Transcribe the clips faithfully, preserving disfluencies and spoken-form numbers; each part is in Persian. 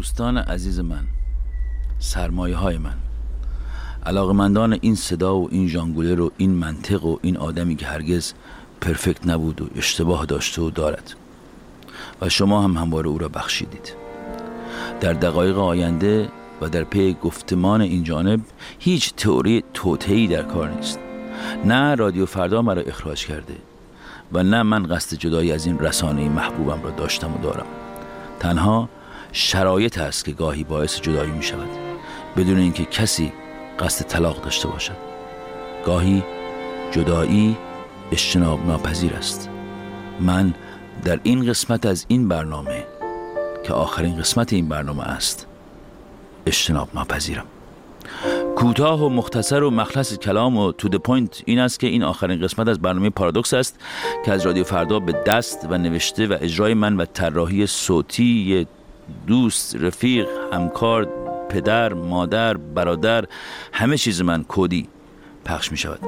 دوستان عزیز من، سرمایه های من، علاقمندان این صدا و این ژانگوله رو، این منطق و این آدمی که هرگز پرفکت نبود و اشتباه داشته و دارد، و شما هم همواره او را بخشیدید. در دقایق آینده و در پی گفتمان این جانب هیچ تئوری توطئه‌ای در کار نیست. نه رادیو فردا مرا اخراج کرده و نه من قصد جدایی از این رسانه محبوبم را داشتم و دارم. تنها شرایط هست که گاهی باعث جدایی می شود، بدون اینکه کسی قصد طلاق داشته باشد. گاهی جدایی اجتناب ناپذیر است. من در این قسمت از این برنامه که آخرین قسمت این برنامه است، اجتناب ناپذیرم. کوتاه و مختصر و مخلص کلام و تو د پوینت این است که این آخرین قسمت از برنامه پارادوکس است که از رادیو فردا به دست و نوشته و اجرای من و طراحی صوتی دوست، رفیق، همکار، پدر، مادر، برادر، همه چیز من، کودی، پخش می شود.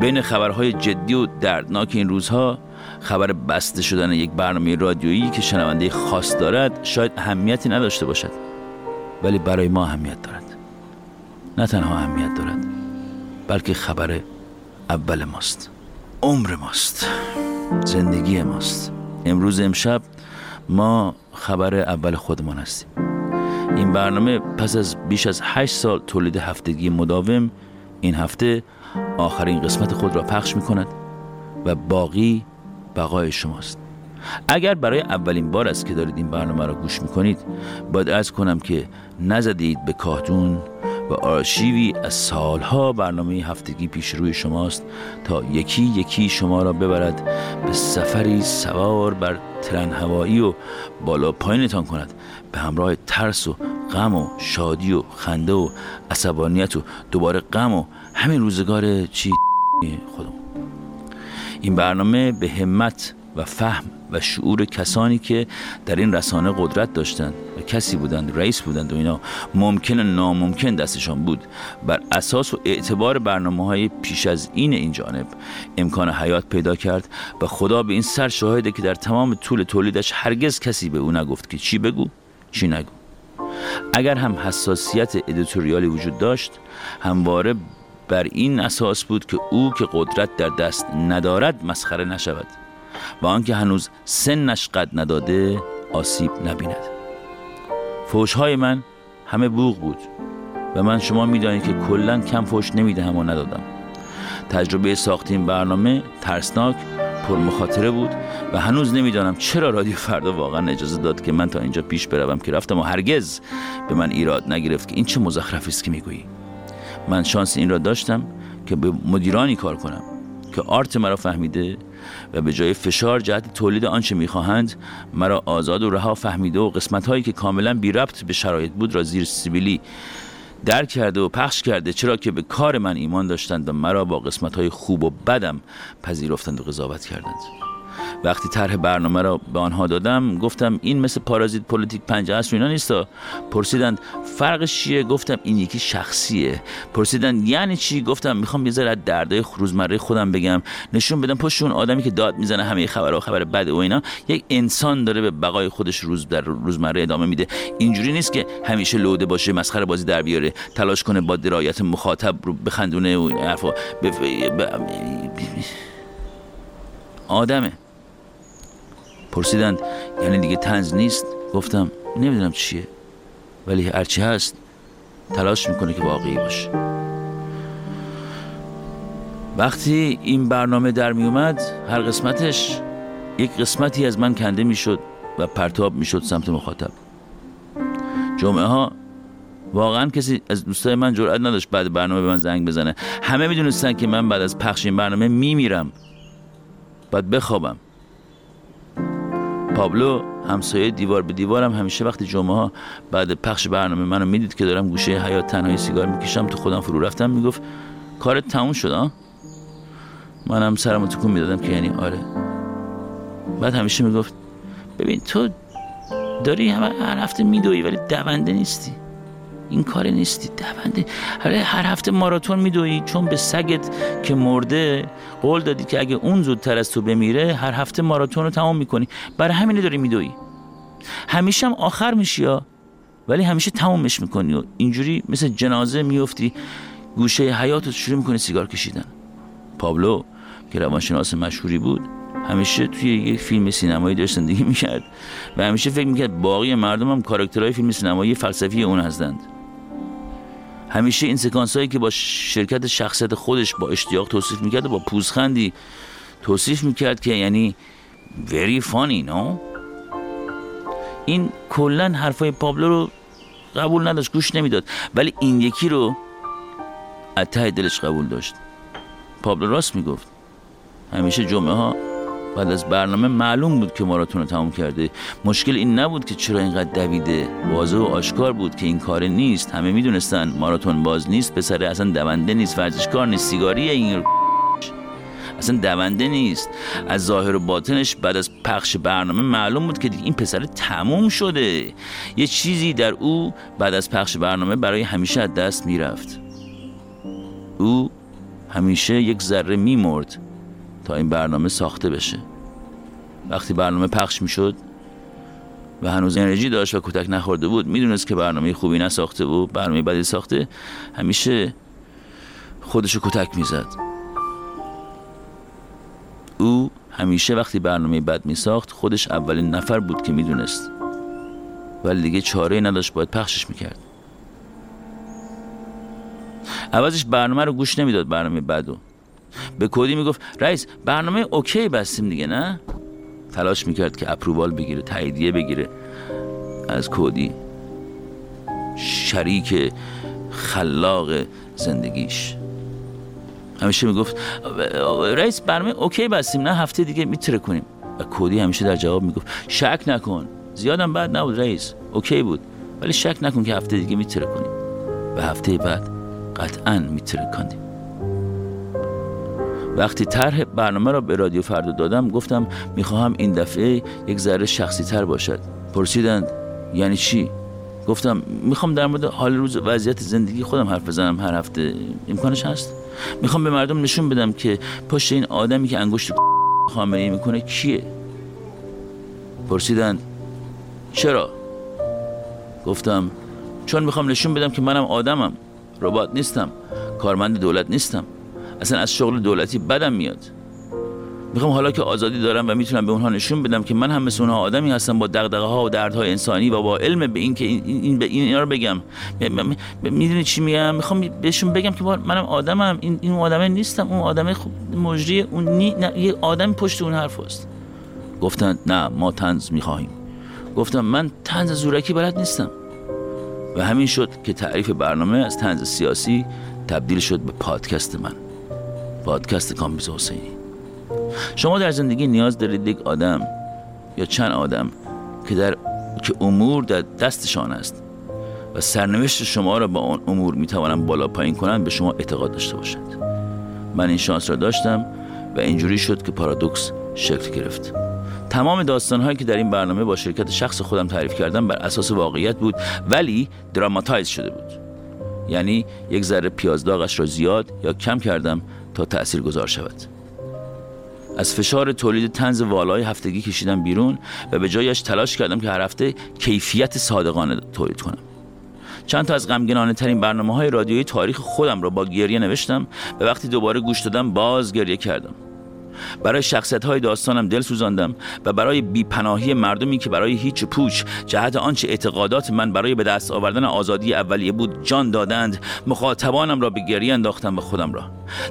بین خبرهای جدی و دردناک این روزها، خبر بسته شدن یک برنامه رادیویی که شنونده خاص دارد شاید اهمیتی نداشته باشد، ولی برای ما اهمیت دارد. نه تنها اهمیت دارد، بلکه خبر اول ماست، عمر ماست، زندگی ماست. امروز امشب ما خبر اول خودمان هستیم. این برنامه پس از بیش از هشت سال تولید هفتگی مداوم، این هفته آخرین قسمت خود را پخش می کند و باقی بقای شماست. اگر برای اولین بار است که دارید این برنامه را گوش می کنید، باید عرض کنم که نزدید به کاهدون و آرشیوی از سالها برنامه هفتگی پیش روی شماست تا یکی یکی شما را ببرد به سفری سوار بر ترن هوایی و بالا پایینتان کند، به همراه ترس و غم و شادی و خنده و عصبانیت و دوباره غم و همین روزگار چی خودم. این برنامه به همت و فهم و شعور کسانی که در این رسانه قدرت داشتند و کسی بودند، رئیس بودند و اینا، ممکن و ناممکن دستشان بود، بر اساس و اعتبار برنامه‌های پیش از این این جانب امکان حیات پیدا کرد و خدا به این سر شاهده که در تمام طول تولیدش هرگز کسی به او نگفت که چی بگو چی نگو. اگر هم حساسیت ادیتوریالی وجود داشت، همواره بر این اساس بود که او که قدرت در دست ندارد مسخره نشود و آنکه هنوز سنش قد نداده آسیب نبیند. فوش‌های من همه بوق بود و من شما می‌دانید که کلاً کم فوش نمی‌دهم و ندادم. تجربه ساخت این برنامه ترسناک، پرمخاطره بود و هنوز نمی‌دانم چرا رادیو فردا واقعاً اجازه داد که من تا اینجا پیش بروم که رفتم و هرگز به من ایراد نگرفت که این چه مزخرفی است که می‌گویی. من شانس این را داشتم که به مدیرانی کار کنم که آرت مرا فهمیده و به جای فشار جهت تولید آنچه می‌خواهند مرا آزاد و رها فهمیده و قسمت‌هایی که کاملاً بی ربط به شرایط بود را زیر سیبیلی در کرده و پخش کرده، چرا که به کار من ایمان داشتند و مرا با قسمت‌های خوب و بدم پذیرفتند و قضاوت کردند. وقتی طرح برنامه را به آنها دادم، گفتم این مثل پارازیت پلیتیک پنجه است و اینا نیستا. پرسیدند فرقش چیه؟ گفتم این یکی شخصیه. پرسیدند یعنی چی؟ گفتم میخوام یه ذره از دردای روزمره خودم بگم، نشون بدم پشت اون آدمی که داد میزنه همه خبرها خبر بده و اینا، یک انسان داره به بقای خودش روز در روزمره ادامه میده. اینجوری نیست که همیشه لوده باشه، مسخره بازی در بیاره، تلاش کنه با درایت مخاطب رو بخندونه و این حرفا. آدمه. پرسیدند یعنی دیگه طنز نیست؟ گفتم نمیدونم چیه، ولی هرچی هست تلاش میکنه که واقعی باشه. وقتی این برنامه در میومد، هر قسمتش یک قسمتی از من کنده میشد و پرتاب میشد سمت مخاطب. جمعه ها واقعا کسی از دوستای من جرئت نداشت بعد برنامه به من زنگ بزنه. همه میدونستن که من بعد از پخش این برنامه میمیرم، بعد بخوابم. پابلو همسایه دیوار به دیوارم همیشه وقتی جمعه ها بعد پخش برنامه منو میدید که دارم گوشه حیاط تنهایی سیگار میکشم، تو خودم فرو رفتم، میگفت کارت تموم شد ها؟ منم سرمو تکون میدادم که یعنی آره. بعد همیشه میگفت ببین تو داری هر هفته میدوی ولی دونده نیستی، این کاره نیستی، دونده. هر هفته ماراتون میدوی چون به سگت که مرده قول دادی که اگه اون زودتر از تو بمیره هر هفته ماراتون رو تمام میکنی، برای همینه داری میدوی. همیشه هم آخر میشی ها، ولی همیشه تمومش میکنی و اینجوری مثل جنازه میفتی گوشه حیاتت، شروع میکنی سیگار کشیدن. پابلو که روانشناس مشهوری بود همیشه توی یک فیلم سینمایی داشت زندگی میکرد و همیشه فکر میکرد باقی مردم هم کاراکترهای فیلم سینمایی فلسفی اون هستند. همیشه این سکانس هایی که با شرکت شخصیت خودش با اشتیاق توصیف میکرد و با پوزخندی توصیف میکرد که یعنی very funny no؟ این کلن حرفای پابلو رو قبول نداشت، گوش نمیداد، ولی این یکی رو از ته دلش قبول داشت. پابلو راست میگفت. همیشه جمعه ها بعد از برنامه معلوم بود که ماراتون رو تموم کرده. مشکل این نبود که چرا اینقدر دویده، واضح و آشکار بود که این کار نیست. همه میدونستن ماراتون باز نیست، پسر اصلا دونده نیست، ورزشکار نیست، سیگاری این اصلا دونده نیست. از ظاهر و باطنش بعد از پخش برنامه معلوم بود که دیگه این پسر تموم شده. یه چیزی در او بعد از پخش برنامه برای همیشه از دست میرفت. او همیشه یک ذره میمرد تا این برنامه ساخته بشه. وقتی برنامه پخش میشد و هنوز انرژی داشت و کتک نخورده بود، میدونست که برنامه خوبی نساخته و برنامه بدی ساخته، همیشه خودشو کتک میزد. او همیشه وقتی برنامه بد میساخت خودش اولین نفر بود که میدونست، ولی دیگه چاره‌ای نداشت، باید پخشش میکرد. عوضش برنامه رو گوش نمیداد، برنامه بدو. به کودی میگفت رئیس برنامه اوکی بستیم دیگه نه؟ تلاش میکرد که اپرووال بگیره، تاییدیه بگیره از کودی، شریک خلاق زندگیش. همیشه میگفت رئیس برنامه اوکی بستیم نه، هفته دیگه میتره کنیم. و کودی همیشه در جواب میگفت شک نکن، زیادم بد نبود رئیس، اوکی بود، ولی شک نکن که هفته دیگه میتره کنیم. و هفته بعد قطعاً میتره کنیم. وقتی طرح برنامه را به رادیو فردا دادم گفتم میخواهم این دفعه یک ذره شخصی تر باشد. پرسیدند یعنی چی؟ گفتم میخوام در مورد حال روز و وضعیت زندگی خودم حرف بزنم هر هفته، امکانش هست؟ میخوام به مردم نشون بدم که پشت این آدمی که انگشت خامنه‌ای میکنه کیه؟ پرسیدند چرا؟ گفتم چون میخوام نشون بدم که منم آدمم، ربات نیستم، کارمند دولت نیستم، اصلا از شغل دولتی بدم میاد. میخوام حالا که آزادی دارم و میتونم به اونها نشون بدم که من هم مثل اونها آدمی هستم، با دغدغه ها و دردهای انسانی و با علم به این که این این, این اینا رو بگم. میدونی چی میگم؟ میخوام بهشون بگم که منم آدمم، این این آدمه نیستم، اون آدمه خوب مجری، اون نی... نه یه آدم پشت اون حرف هست. گفتند نه ما طنز میخواهیم. گفتم من طنز زورکی بلد نیستم. و همین شد که تعریف برنامه از طنز سیاسی تبدیل شد به پادکست من، پادکست کامبیز حسینی. شما در زندگی نیاز دارید یک آدم یا چند آدم که در که امور در دستشان است و سرنوشت شما را با آن امور میتوانند بالا پایین کنند، به شما اعتقاد داشته باشند. من این شانس را داشتم و اینجوری شد که پارادوکس شکل گرفت. تمام داستان‌هایی که در این برنامه با شرکت شخص خودم تعریف کردم بر اساس واقعیت بود، ولی دراماتایز شده بود. یعنی یک ذره پیاز داغش را زیاد یا کم کردم تا تأثیر گذار شود. از فشار تولید طنز والای هفتگی کشیدم بیرون و به جایش تلاش کردم که هر هفته کیفیت صادقانه تولید کنم. چند تا از غمگنانه ترین برنامه‌های رادیویی تاریخ خودم را با گریه نوشتم و وقتی دوباره گوش دادم باز گریه کردم. برای شخصیت‌های داستانم دل سوزاندم و برای بی‌پناهی مردمی که برای هیچ پوچ جهت آنچه اعتقادات من برای به دست آوردن آزادی اولیه بود جان دادند، مخاطبانم را به گریه انداختم و خودم را.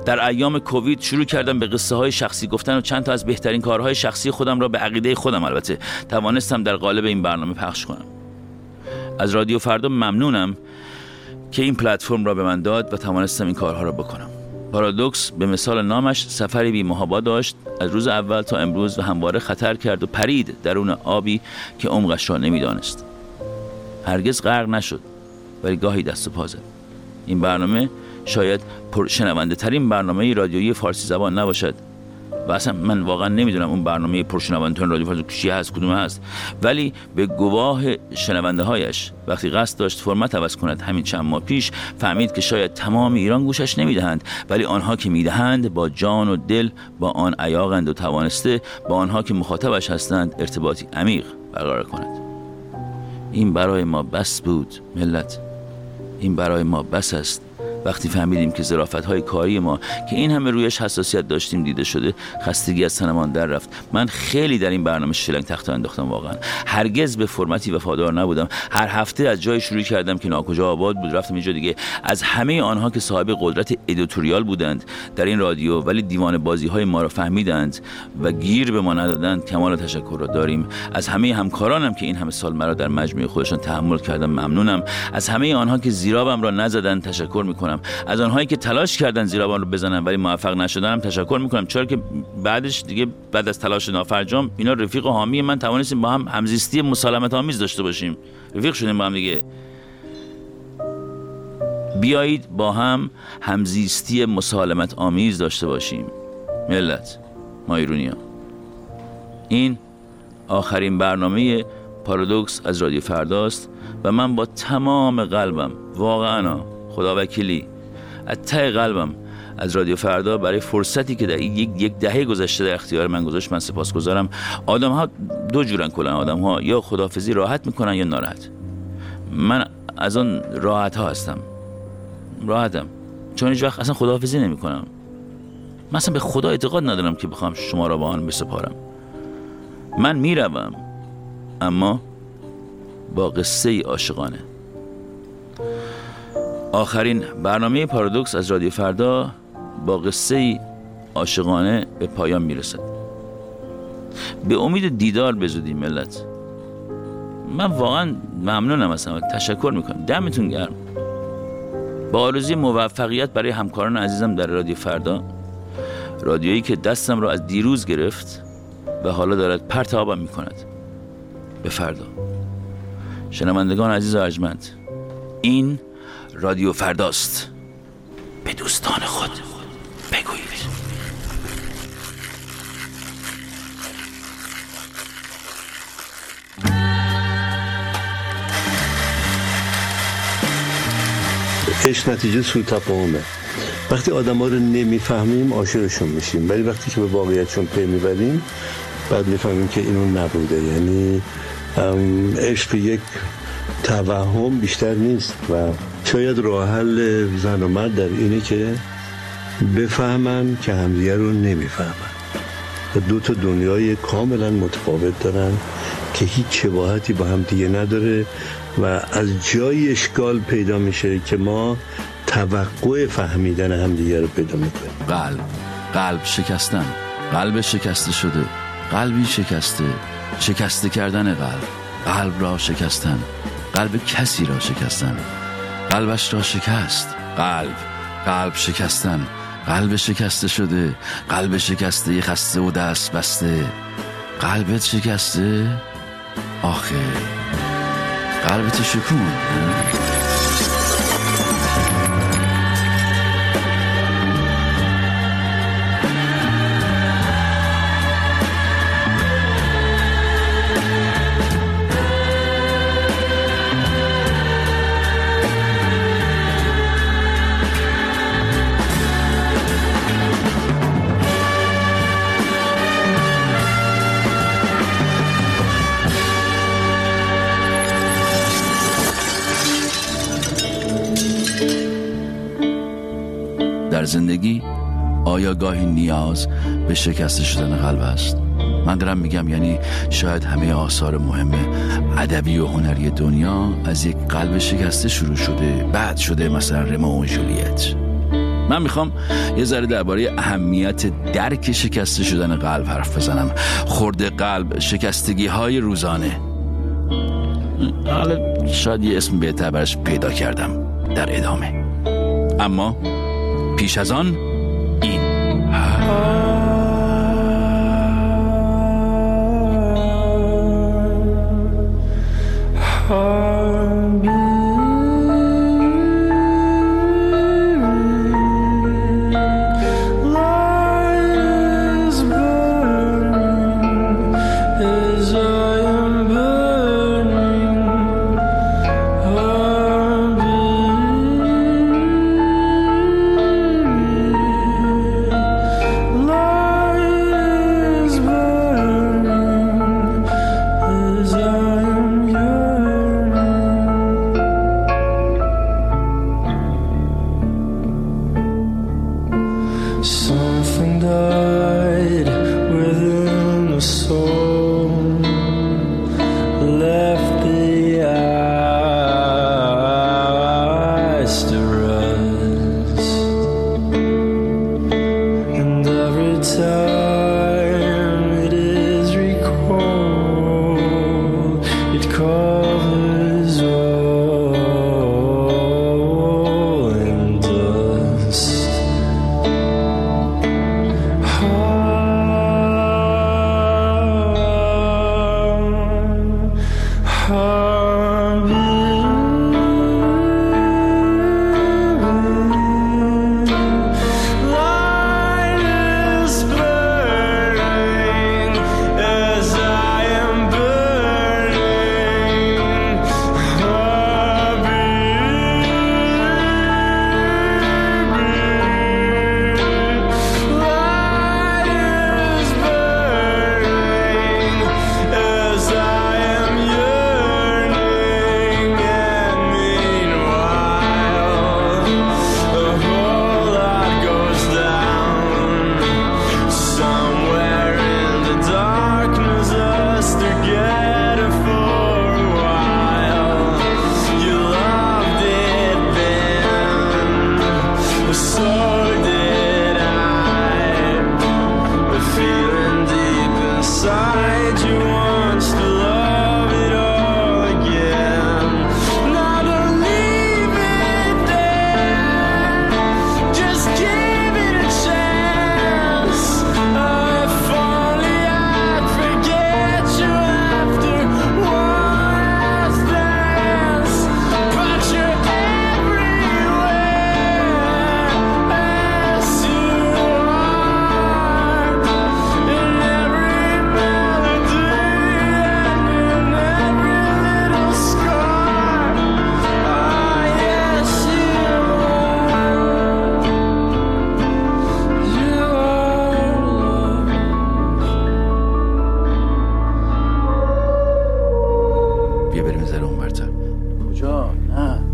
در ایام کووید شروع کردم به قصه های شخصی گفتن و چند تا از بهترین کارهای شخصی خودم را به عقیده خودم البته توانستم در قالب این برنامه پخش کنم. از رادیو فردا ممنونم که این پلتفرم را به من داد و توانستم این کارها را بکنم. پارادوکس به مثال نامش سفری بی محابا داشت، از روز اول تا امروز، و همواره خطر کرد و پرید درون آبی که عمقش را نمیدانست. هرگز غرق نشد، ولی گاهی دست و پا زد. این برنامه شاید پرشنونده ترین برنامه رادیویی فارسی زبان نباشد و اصلا من واقعا نمیدونم اون برنامه پرشنونده رادیو فارسی چی هست، کدوم هست، ولی به گواه شنونده هایش وقتی قصد داشت فرمت عوض کند همین چند ماه پیش فهمید که شاید تمام ایران گوشش نمیدهند، ولی آنها که میدهند با جان و دل با آن عیاقند و توانسته با آنها که مخاطبش هستند ارتباطی عمیق برقرار کند. این برای ما بس بود ملت، این برای ما بس است. وقتی فهمیدیم که ظرافت‌های کاری ما که این همه رویش حساسیت داشتیم دیده شده، خستگی از تنمان در رفت. من خیلی در این برنامه شلنگ تخته انداختم واقعا. هرگز به فرمتی وفادار نبودم. هر هفته از جای شروع کردم که ناکجا آباد بود، رفتم اینجا دیگه. از همه آنها که صاحب قدرت ادیتوریال بودند در این رادیو ولی دیوان بازی‌های ما را فهمیدند و گیر به ما ندادند، کمال تشکر را داریم. از همه همکارانم که این همه سال مرا در مجموعه خودشان تحمل کردند ممنونم. از همه آنها که زیرابم را نزدند تشکر می‌کنم. از آنهایی که تلاش کردن زیرابان رو بزنن ولی موفق نشدنم تشکر میکنم، چرا که بعدش دیگه بعد از تلاش نافرجام اینا رفیق و حامی من توانستیم با هم همزیستی مسالمت آمیز داشته باشیم، رفیق شدیم با هم دیگه. بیایید با هم همزیستی مسالمت آمیز داشته باشیم ملت ما ایرونی ها. این آخرین برنامه پارادوکس از رادیو فرداست و من با تمام قلبم واقعا خداوکیلی از ته قلبم از رادیو فردا برای فرصتی که در یک یک دهه گذشته در اختیار من گذاشت من سپاسگزارم. آدم‌ها دو جورن کلا، آدم‌ها یا خداحافظی راحت میکنن یا ناراحت. من از اون راحت‌ها هستم، راحتم، چون هیچ وقت اصلا خداحافظی نمی‌کنم. من اصلا به خدا اعتقاد ندارم که بخوام شما را به آن بسپارم. من میروم اما با قصه عاشقانه. آخرین برنامه پارادوکس از رادیو فردا با قصه عاشقانه به پایان میرسد. به امید دیدار بزودی ملت. من واقعا ممنونم از شما، تشکر میکنم، دمتون گرم. با آرزوی موفقیت برای همکاران عزیزم در رادیو فردا، رادیویی که دستم را از دیروز گرفت و حالا دارد پرتابم میکند به فردا. شنوندگان عزیز و ارجمند، این رادیو فرداست. به دوستان خود بگویید. عشق نتیجه سوء تفاهمه. وقتی آدم ها رو نمیفهمیم عاشقشون میشیم، ولی وقتی که به واقعیتشون پی میبریم بعد میفهمیم که اینو نبوده. یعنی عشق یک توهم بیشتر نیست و شاید راه حل زن و مرد در اینه که بفهمن که همدیگه رو نمیفهمن و دو تا دنیای کاملا متفاوت دارن که هیچ شباهتی با همدیگه نداره و از جای اشکال پیدا میشه که ما توقع فهمیدن همدیگه رو پیدا میکنیم. قلب قلب شکستن، قلب شکسته شده، قلبی شکسته، شکسته کردن قلب، قلب را شکستن، قلب کسی را شکستن، قلبش را شکست، قلب قلب شکستن، قلب شکسته شده، قلب شکسته خسته و دست بسته. قلبت شکسته؟ آخه قلبت شکون. زندگی آیا گاهی نیاز به شکست شدن قلب است؟ من دارم میگم یعنی شاید همه آثار مهم ادبی و هنری دنیا از یک قلب شکسته شروع شده، بعد شده مثلا رومئو و جولیت. من میخوام یه ذره درباره اهمیت درک شکسته شدن قلب حرف بزنم. خورد قلب، شکستگی های روزانه. حالا شاید یه اسم بهتر برش پیدا کردم در ادامه، اما پیش از آن این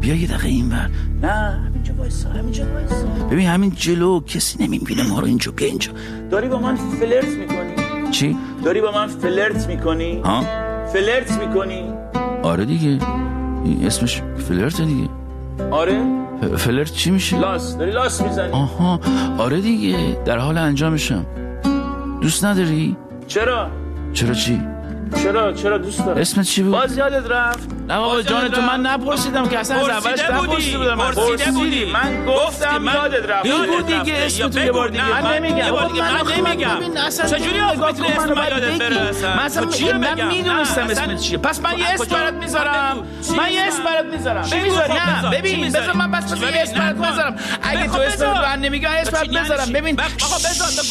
بیا یه دقیقه اینور. نه همینجا وایسا، همینجا وایسا. ببین همین جلو کسی نمیبینه ما رو. اینجا بیا اینجا. داری با من فلرت میکنی؟ چی؟ داری با من فلرت میکنی؟ ها؟ فلرت میکنی؟ آره دیگه. اسمش فلرت دیگه. آره؟ فلرت چی میشه؟ لاس، داری لاس میزنی. آها، آره دیگه. در حال انجامشم. دوست نداری؟ چرا؟ چرا چی؟ چرا چرا دوست دارم. اسمت چی بود؟ باز یادت رفت؟ نه بابا جان تو، من نپرسیدم که اصلا از اولش نپرسیده بودم. پرسیده بودی. من گفتم یادت رفت. بگو دیگه اسم تو یه بار دیگه. من نمیگم. من نمیگم. چجوری آخه اسم من یادت بره اصلا؟ من اصلا چی بگم؟ نمیدونستم اسمت چیه. پس من یه اسم برات میذارم. من یه اسم برات میذارم. نه ببین بذار من بس یه اسم برات میذارم. اگه تو اسم من نمیگی اسم برات میذارم. ببین آقا بذار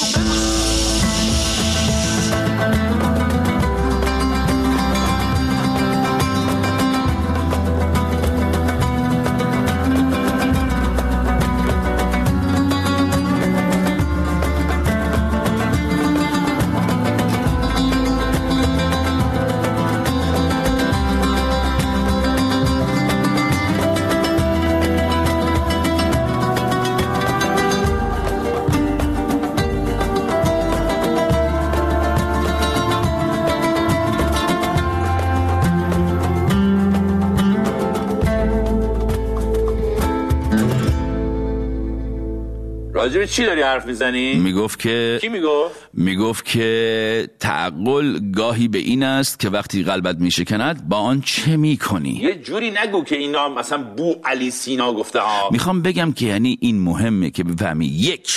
راجب چی داری حرف میزنی؟ میگفت که کی میگفت؟ میگفت که تعقل گاهی به این است که وقتی قلبت میشکند با آن چه میکنی؟ یه جوری نگو که اینا مثلا بو علی سینا گفته ها. میخوام بگم که یعنی این مهمه که بفهمی یک،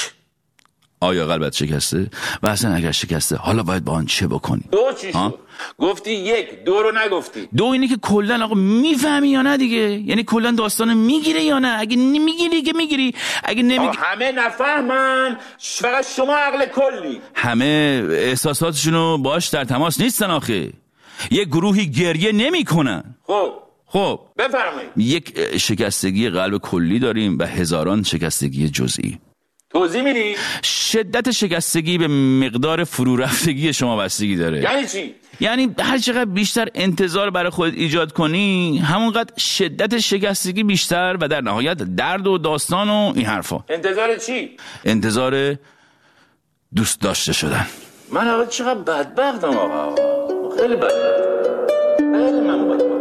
آیا قلبت شکسته؟ و اصلا اگر شکسته حالا باید با آن چه بکنی؟ دو چی شد؟ گفتی یک، دو رو نگفتی. دو اینه که کلن آقا میفهمی یا نه دیگه، یعنی کلن داستانه میگیره یا نه. اگه نمیگیری که میگیری، اگه نمیگیری همه نفهمن، فقط شما عقل کلی. همه احساساتشونو باش در تماس نیستن آخه. یه گروهی گریه نمی کنن. خب خب بفرمایید. یک شکستگی قلب کلی داریم و هزاران شکستگی جزئی. توضیح میدی؟ شدت شکستگی به مقدار فرو رفتگی شما بستگی داره. یعنی چی؟ یعنی هر چقدر بیشتر انتظار برای خود ایجاد کنی، همونقدر شدت شکستگی بیشتر و در نهایت درد و داستان و این حرفا. انتظار چی؟ انتظار دوست داشته شدن. من آقا چقدر بدبختم آقا. خیلی بدبختم. خیلی من بدبختم.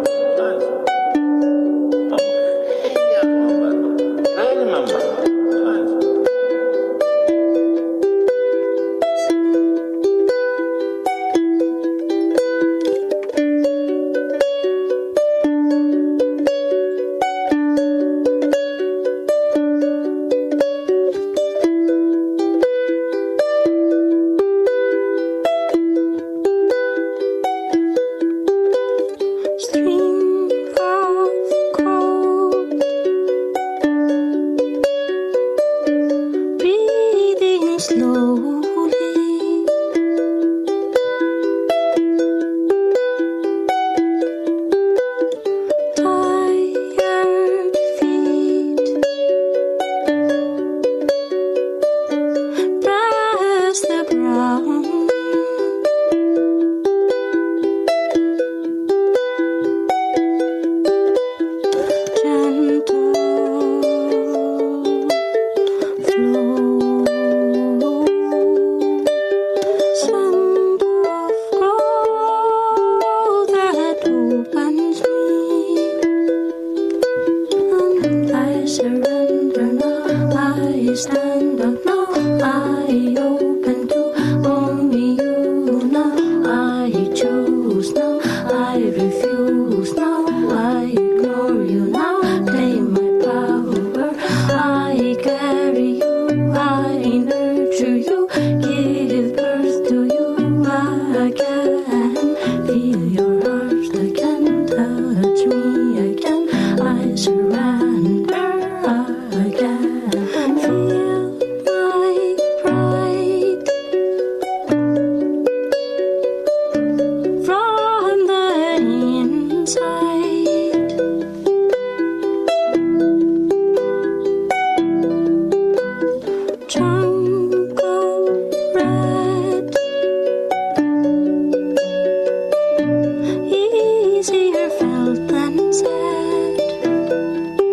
Easier felt than said.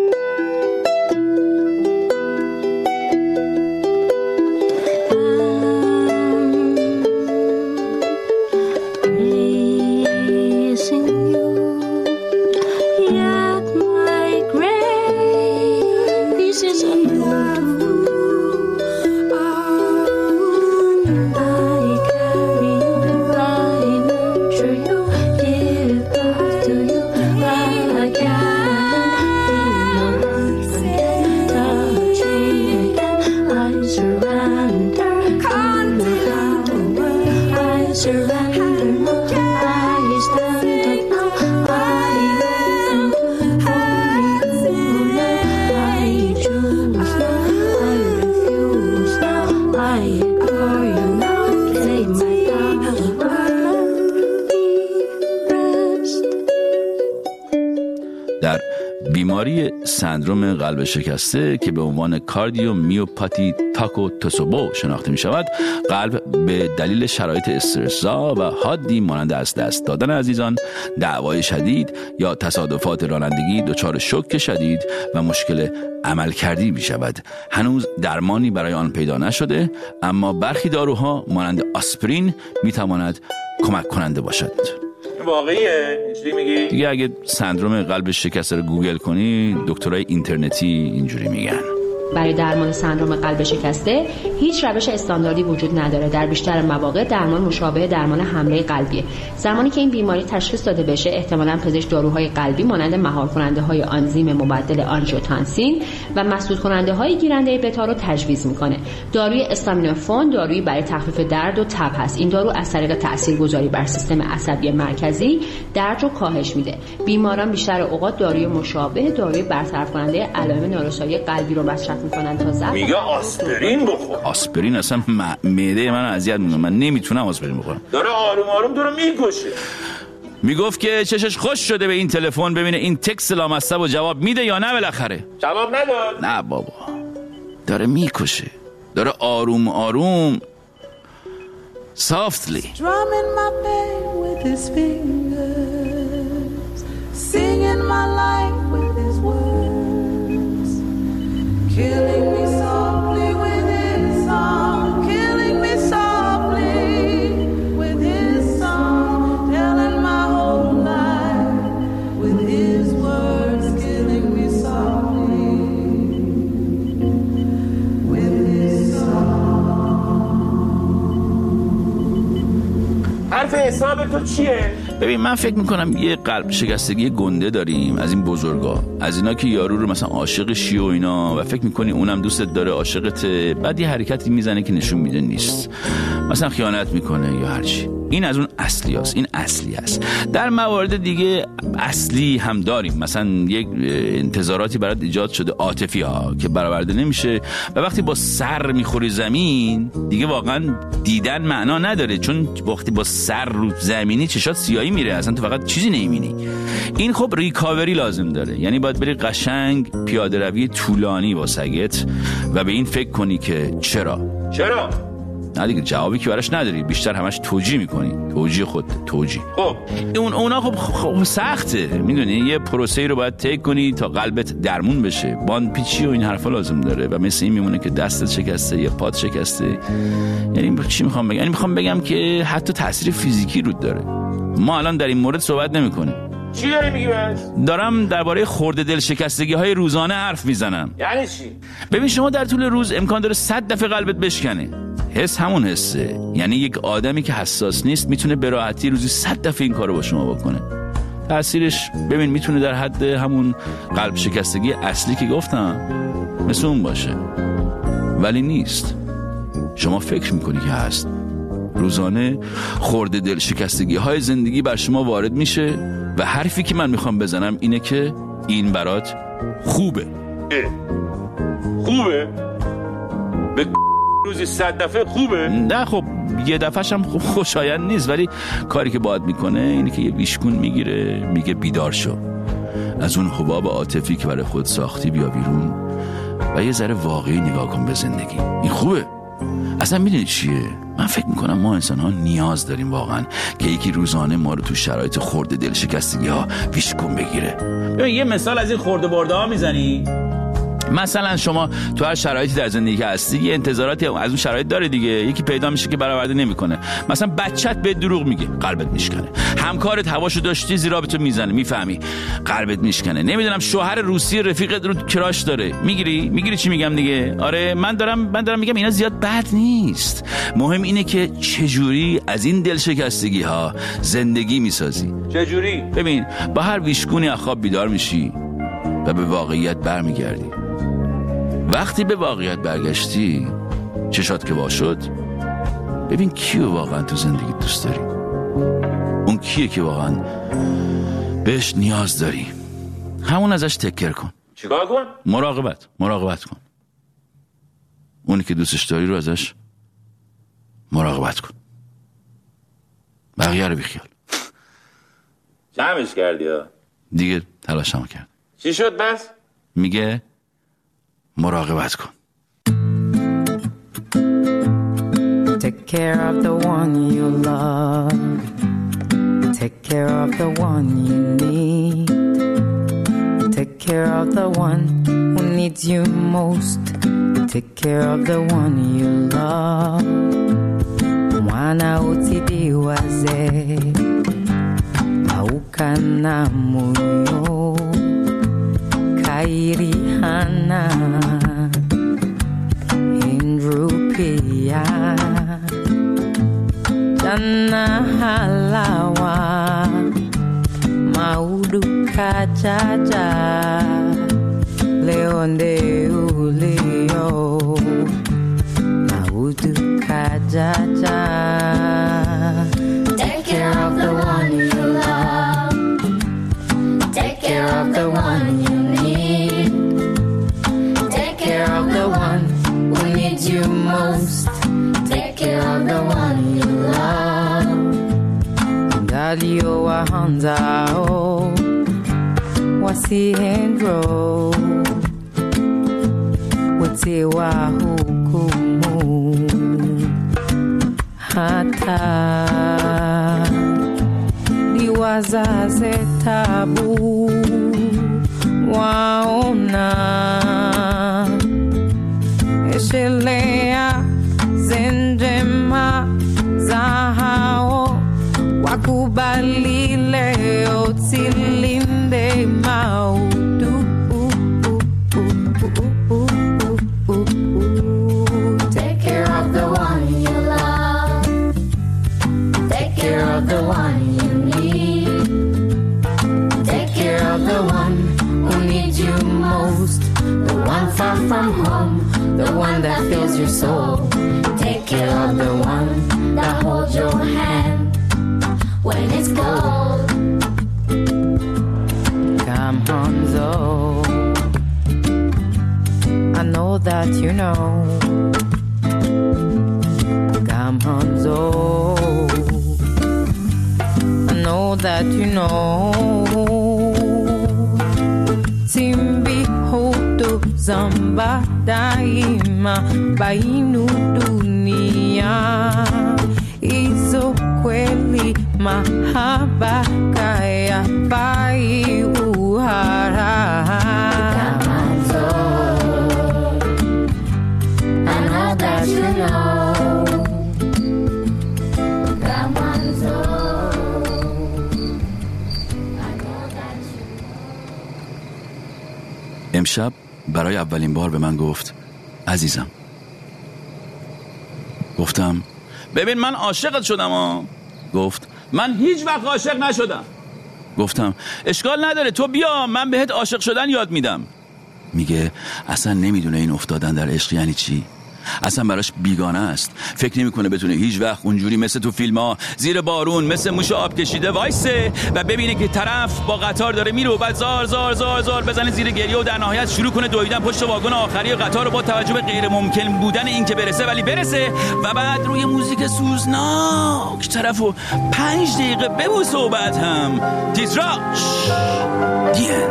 بیماری سندروم قلب شکسته که به عنوان کاردیومیوپاتی تاکوتوسوبو شناخته می شود، قلب به دلیل شرایط استرس‌زا و حادی مانند از دست دادن عزیزان، دعوای شدید یا تصادفات رانندگی دچار شوک شدید و مشکل عملکردی می شود. هنوز درمانی برای آن پیدا نشده، اما برخی داروها مانند آسپرین می تواند کمک کننده باشد. واقعیه اینجوری میگی؟ دیگه اگه سندروم قلب شکسته رو گوگل کنی، دکترای اینترنتی اینجوری میگن. برای درمان سندروم قلب شکسته هیچ روش استانداردی وجود نداره. در بیشتر مواقع درمان مشابه درمان حمله قلبیه. زمانی که این بیماری تشخیص داده بشه، احتمالاً پزشک داروهای قلبی مانند مهار کننده های آنزیم مبدل آنژیوتانسین و مسدود کننده های گیرنده بتا رو تجویز میکنه. داروی استامینوفن دارویی برای تخفیف درد و تب هست. این دارو از طریق تاثیرگذاری بر سیستم عصبی مرکزی درد رو کاهش میده. بیماران بیشتر اوقات داروی مشابه داروی برطرف کننده علائم نارسایی قلبی رو مصرف میگه. آسپرین بخور. آسپرین اصلا معده من اذیت میکنه، من نمیتونم آسپرین بخورم. داره آروم آروم داره میکشه. میگفت که چشش خوش شده به این تلفن، ببینه این تکست لامصبو جواب میده یا نه. بالاخره جواب نداد. نه بابا، داره میکشه، داره آروم آروم softly drumming my pain with his fingers, singing my life with his words. Killing me softly with his song, killing me softly with his song, telling my whole life with his words, killing me softly with his song. حرف حساب تو چیه؟ ببین، من فکر میکنم یه قلب شکستگی گنده داریم از این بزرگا، از اینا که یارو رو مثلا عاشق شی و اینا و فکر میکنی اونم دوستت داره، عاشقته، بعد یه حرکتی میزنه که نشون میده نیست، مثلا خیانت میکنه یا هرچی. این از اون اصلی هست. این اصلی هست. در موارد دیگه اصلی هم داریم، مثلا یک انتظاراتی برات ایجاد شده، عاطفی ها که برآورده نمیشه و وقتی با سر میخوری زمین دیگه واقعا دیدن معنا نداره، چون وقتی با سر رو زمینی چشات سیاهی میره، اصلا تو فقط چیزی نمیبینی. این خب ریکاوری لازم داره، یعنی باید بری قشنگ پیاده روی طولانی با سگت و به این فکر کنی که چرا چرا نه دیگه جوابی که براش نداری، بیشتر همش توجیه میکنی، توجیه خود توجیه. خب اون اونا خب, خب سخته، میدونی یه پروسه رو باید طی کنی تا قلبت درمون بشه. باند پیچی و این حرفا لازم داره و مثل این میمونه که دستت شکسته یا پات شکسته. یعنی چی میخوام بگم؟ یعنی میخوام بگم که حتی تاثیر فیزیکی رو داره. ما الان در این مورد صحبت نمیکنیم. چی داری میگی بس؟ دارم درباره خرد دل شکستگی های روزانه حرف میزنم. یعنی چی؟ ببین، شما در طول روز امکان داره صد دفعه قلبت بشکنه. حس همون حسه، یعنی یک آدمی که حساس نیست میتونه به راحتی روزی صد دفعه این کارو با شما بکنه. تاثیرش ببین میتونه در حد همون قلب شکستگی اصلی که گفتم مثل اون باشه، ولی نیست. شما فکر میکنی که هست. روزانه خرد دل شکستگی های زندگی بر شما وارد میشه و حرفی که من میخوام بزنم اینه که این برات خوبه. خوبه؟ به روزی صد دفعه خوبه؟ نه خب یه دفعه‌ش هم خوشایند نیست، ولی کاری که باید میکنه اینه که یه بیشکون میگیره، میگه بیدار شو، از اون حباب عاطفی که برای خود ساختی بیا بیرون و یه ذره واقعی نگاه کن به زندگی. این خوبه. اصلا میدونی چیه؟ من فکر میکنم ما انسان ها نیاز داریم واقعا که یکی روزانه ما رو تو شرایط خرد دل شکستگی ها پیشکن بگیره. ببین یه مثال از این خرد برده ها میزنی؟ مثلا شما تو هر شرایطی در زندگی که هستی یه انتظاراتی از اون شرایط داره دیگه، یکی پیدا میشه که برآورده نمیکنه. مثلا بچت به دروغ میگه، قلبت میشکنه. همکارت هواشو داشتی زیرا به تو میزنه، میفهمی، قلبت میشکنه. نمیدونم شوهر روسی رفیقت رو کراش داره، میگیری میگیری چی میگم دیگه. آره من دارم من دارم میگم اینا زیاد بد نیست، مهم اینه که چجوری از این دل شکستگی ها زندگی میسازی. چجوری؟ ببین با هر ویشگونی از خواب بیدار میشی و به واقعیت برمیگردی. وقتی به واقعیت برگشتی، چشات که وا شد، ببین کیو واقعا تو زندگی دوست داری، اون کیه که واقعا بهش نیاز داری، همون ازش تکر کن. چیکار کن؟ مراقبت مراقبت کن. اونی که دوستش داری رو ازش مراقبت کن، بقیه رو بیخیال. جمعش کردی ها دیگه، تلاشم کرد. چی شد بس؟ میگه مراقبت کن. Take care of the one you love. Take care of the one you need. Take care of the one who needs you most. Take care of the one you love. Mwana utidiwa ze auka na moyo kairi hana inrupia jana halawa maudu kachacha leo nde ulio maudu kachacha. Take care of the one you love. Take care of the one you need. Take care of the one who needs you most. Take care of the one you love. Ngalio wahanzao wasihendro watiwa hukumu hata liwazaze tabu waona eshelea zenjema zahao wakubali leo tilinde maudu. Take care of the one you love. Take care of the one you need. Take care of the one who needs you most. The one far from home, the one that fills your soul. Take care of the one that holds your hand when it's cold. Come home, so I know that you know. Come home, so I know that you know. Timbi hoto zamba daima bainu dunia izo kweli mahaba kaya pai uhara. That you know that one's own. I know that you know. امشب برای اولین بار به من گفت عزیزم. گفتم ببین من عاشقت شدم ها. گفت من هیچ وقت عاشق نشدم. گفتم اشکال نداره تو بیا من بهت عاشق شدن یاد میدم. میگه اصلا نمیدونه این افتادن در عشق یعنی چی. اصلا براش بیگانه است. فکر نمی‌کنه بتونه هیچ وقت اونجوری مثل تو فیلم‌ها زیر بارون مثل موش آب کشیده وایسه و ببینه که طرف با قطار داره میره و بعد زار زار زار زار بزنه زیر گریه و در نهایت شروع کنه دویدن پشت واگن آخری قطار رو با توجه به غیر ممکن بودن این که برسه ولی برسه و بعد روی موزیک سوزناک طرفو پنج دقیقه ببوسه و بعد هم تیتراش دیگه.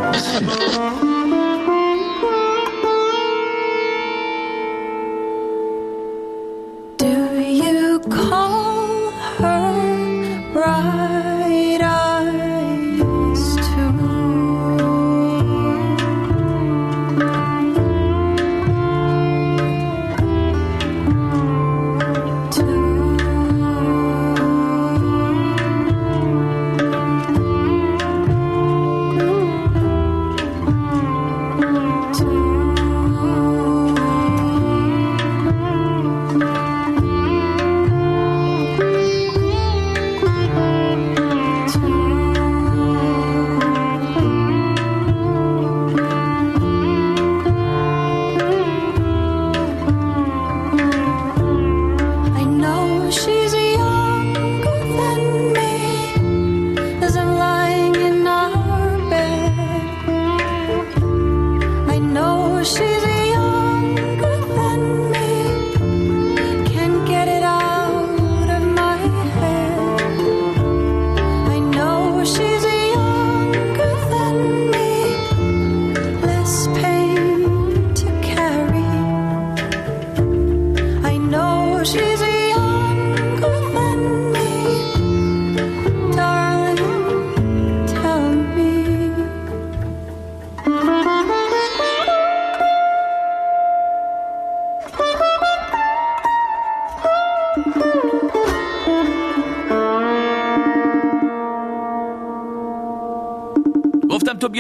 Call her bright eyes too. Too. Too.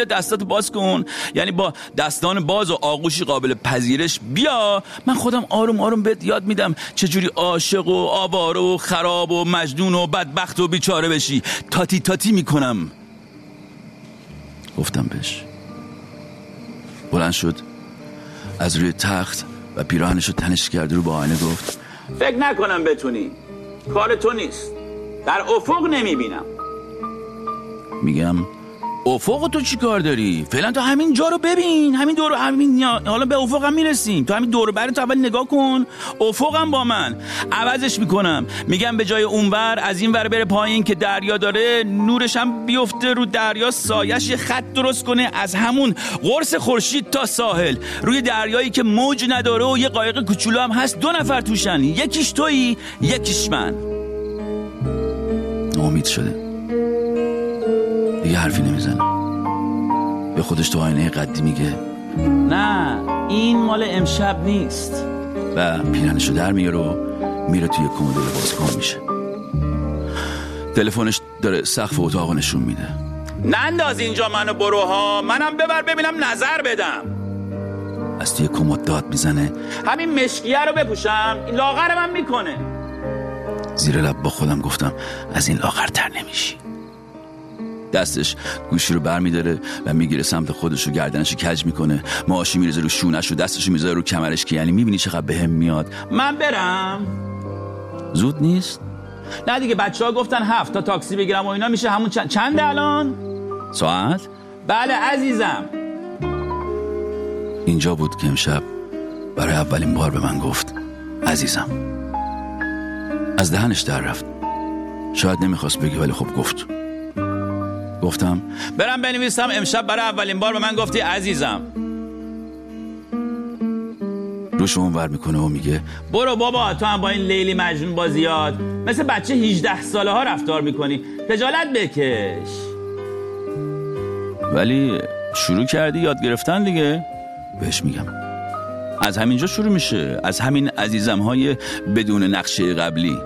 بیا دستاتو باز کن، یعنی با دستان باز و آغوشی قابل پذیرش بیا، من خودم آروم آروم بهت یاد میدم چجوری عاشق و آواره و خراب و مجنون و بدبخت و بیچاره بشی. تاتی تاتی میکنم. گفتم بهش. بلند شد از روی تخت و پیراهنش رو تنش کرد، رو با آینه گفت فکر نکنم بتونی، کار تو نیست، در افق نمیبینم. میگم افق تو چی کار داری؟ فعلا تو همین جا رو ببین، همین دور، همین، حالا به افق هم میرسیم، تو همین دور بر تو اول نگاه کن، افق هم با من. عوضش میکنم، میگم به جای اونور از این ور بره پایین که دریا داره، نورش هم بیفته رو دریا، سایش یه خط درست کنه از همون قرص خورشید تا ساحل، روی دریایی که موج نداره و یه قایق کوچولو هم هست، دو نفر توشن، یکیش تویی یکیش من. امید شده دیگه حرفی نمیزنه، به خودش تو آینه قدی میگه نه این مال امشب نیست، و پیرنشو در میاره و میره توی کمد لباسکن میشه. تلفنش داره سقف اتاق نشون میده. ننداز اینجا منو، بروها، منم ببر ببینم نظر بدم. از توی کمد داد میزنه همین مشکیه رو بپوشم، این لاغر من میکنه. زیر لب با خودم گفتم از این لاغرتر نمیشی. دستش گوشی رو بر میداره و میگیره سمت خودش و گردنش کج میکنه، ماشی میریزه رو شونش و دستش رو میذاره رو کمرش که یعنی میبینی چقدر به هم میاد. من برم؟ زود نیست؟ نه دیگه، بچه ها گفتن هفت تا تاکسی بگیرم و اینا، میشه همون چند چنده الان؟ ساعت؟ بله عزیزم. اینجا بود که امشب برای اولین بار به من گفت عزیزم. از دهنش در رفت، شاید نمیخواست بگی ولی خب گفت. گفتم برم بنویسم امشب برای اولین بار به من گفتی عزیزم. روش اونور میکنه و میگه برو بابا، تو هم با این لیلی مجنون بازیات مثل بچه هجده ساله ها رفتار میکنی، خجالت بکش. ولی شروع کردی یاد گرفتن دیگه. بهش میگم از همینجا شروع میشه، از همین عزیزم های بدون نقشه قبلی.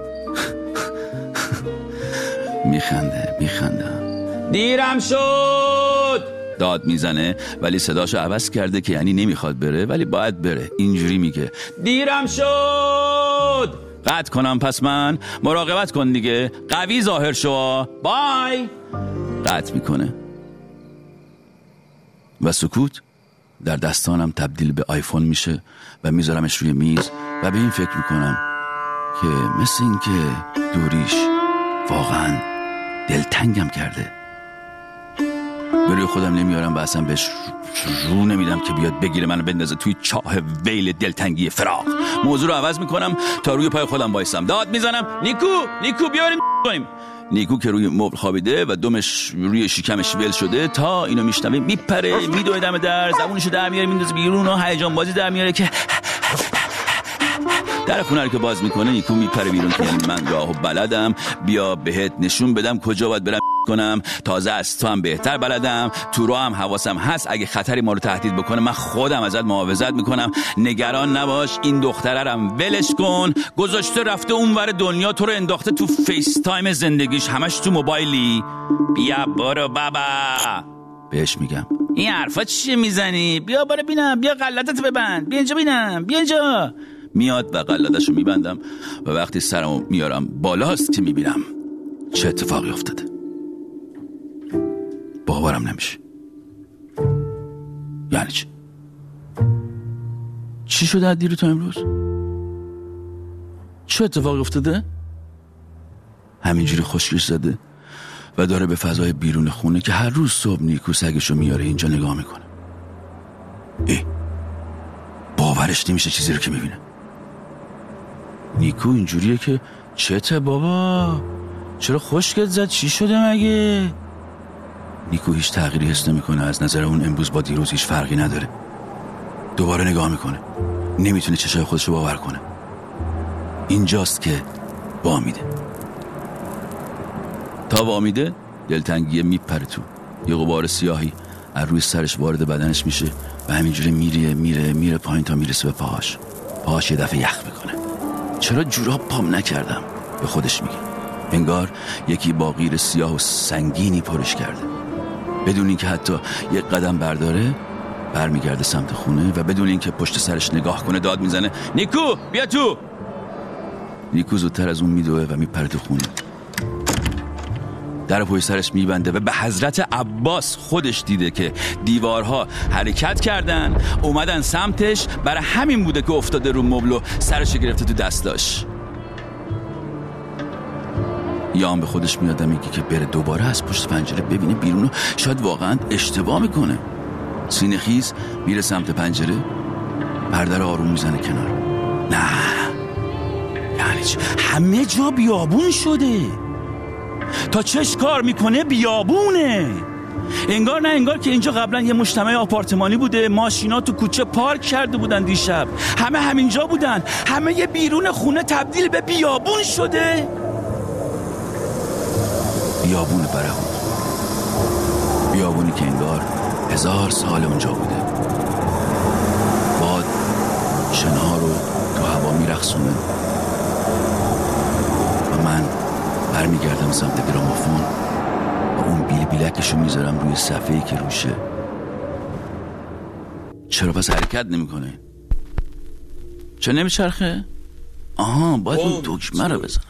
میخنده میخنده دیرم شد داد میزنه، ولی صداشو عوض کرده که یعنی نمیخواد بره ولی باید بره، اینجوری میگه دیرم شد قطع کنم، پس من مراقبت کن دیگه، قوی ظاهر شو، بای. قطع میکنه و سکوت در دستانم تبدیل به آیفون میشه و میذارمش روی میز و به این فکر میکنم که مثل این که دوریش واقعا دلتنگم کرده. بروی خودم نمیارم و اصلا بهش رو نمیدم که بیاد بگیره منو بندازه توی چاه ویل دلتنگی فراق. موضوع رو عوض میکنم تا روی پای خودم وایسم. داد میزنم نیکو نیکو بیاریم کنیم. نیکو که روی مبل خوابیده و دمش روی شکمش ول شده، تا اینو میشنوه میپره میدوه دم در، زبونشو در میاره میندازه بیرون و هیجان بازی در میاره که در خونه رو که باز میکنه نیکو میپره بیرون که یعنی من راهو بلدم، بیا بهت نشون بدم کجا باید برم کنم، تازه از تو هم بهتر بلدم، تو رو هم حواسم هست، اگه خطری ما رو تهدید بکنه من خودم ازت محافظت میکنم، نگران نباش، این دختررم ولش کن، گذاشته رفته اونور دنیا، تو رو انداخته تو فیس تایم زندگیش، همش تو موبایلی، بیا برو بابا. بهش میگم این حرفا چی میزنی؟ بیا برو ببینم، بیا غلطت ببند، بیا اینجا ببینم، بیا اینجا. میاد و غلطشو میبندم و وقتی سرمو میارم بالاست که میبینم چه اتفاقی افتاده. باورم نمیشه. یعنی چی؟ چی شده از دیروز تا امروز؟ چه اتفاقی افتاده؟ همینجوری خشکش زده و داره به فضای بیرون خونه که هر روز صبح نیکو سگشو میاره اینجا نگاه میکنه. ای باورش نمیشه چیزی رو که میبینه. نیکو اینجوریه که چته بابا؟ چرا خشکت زد؟ چی شده مگه؟ نیکو هیچ تغییری حس نمیکنه، از نظر اون امروز با دیروز هیچ فرقی نداره. دوباره نگاه میکنه، نمیتونه چشای خودشو باور کنه. اینجاست که وا میده. تا وا میده دلتنگی میپره تو، یه غبار سیاهی از روی سرش وارد بدنش میشه و همینجوری میره میره میره پایین تا میرسه به پاهاش. پاهاش یه دفعه یخ میکنه. چرا جوراب پام نکردم؟ به خودش میگه. انگار یکی با قیر سیاه و سنگینی پرش کرده. بدون اینکه حتی یک قدم برداره برمیگرده سمت خونه و بدون اینکه پشت سرش نگاه کنه داد میزنه نیکو بیا تو. نیکو زودتر از اون میدوه و میپره تو خونه، در پای سرش میبنده و به حضرت عباس خودش دیده که دیوارها حرکت کردن اومدن سمتش، برای همین بوده که افتاده رو مبل و سرش گرفته تو دستاش. یام به خودش میاد میگه که بره دوباره از پشت پنجره ببینه بیرونو، شاید واقعا اشتباه میکنه. سینه خیز میره سمت پنجره، پرده رو آروم میزنه کنار. نه یعنی چه؟ همه جا بیابون شده، تا چش کار میکنه بیابونه. انگار نه انگار که اینجا قبلا یه مجتمع آپارتمانی بوده، ماشینا تو کوچه پارک کرده بودن دیشب، همه همینجا بودن. همه یه بیرون خونه تبدیل به بیابون شده، بیابون برهون، بیابونی که انگار هزار سال اونجا بوده. باد شنها رو تو هوا میرخسونه و من برمیگردم سمت گرامافون و اون بیل بیلکشو میذارم روی صفحه‌ای که روشه. چرا پس حرکت نمیکنه؟ چرا نمیچرخه؟ آها باید اون دکمه رو بزنم.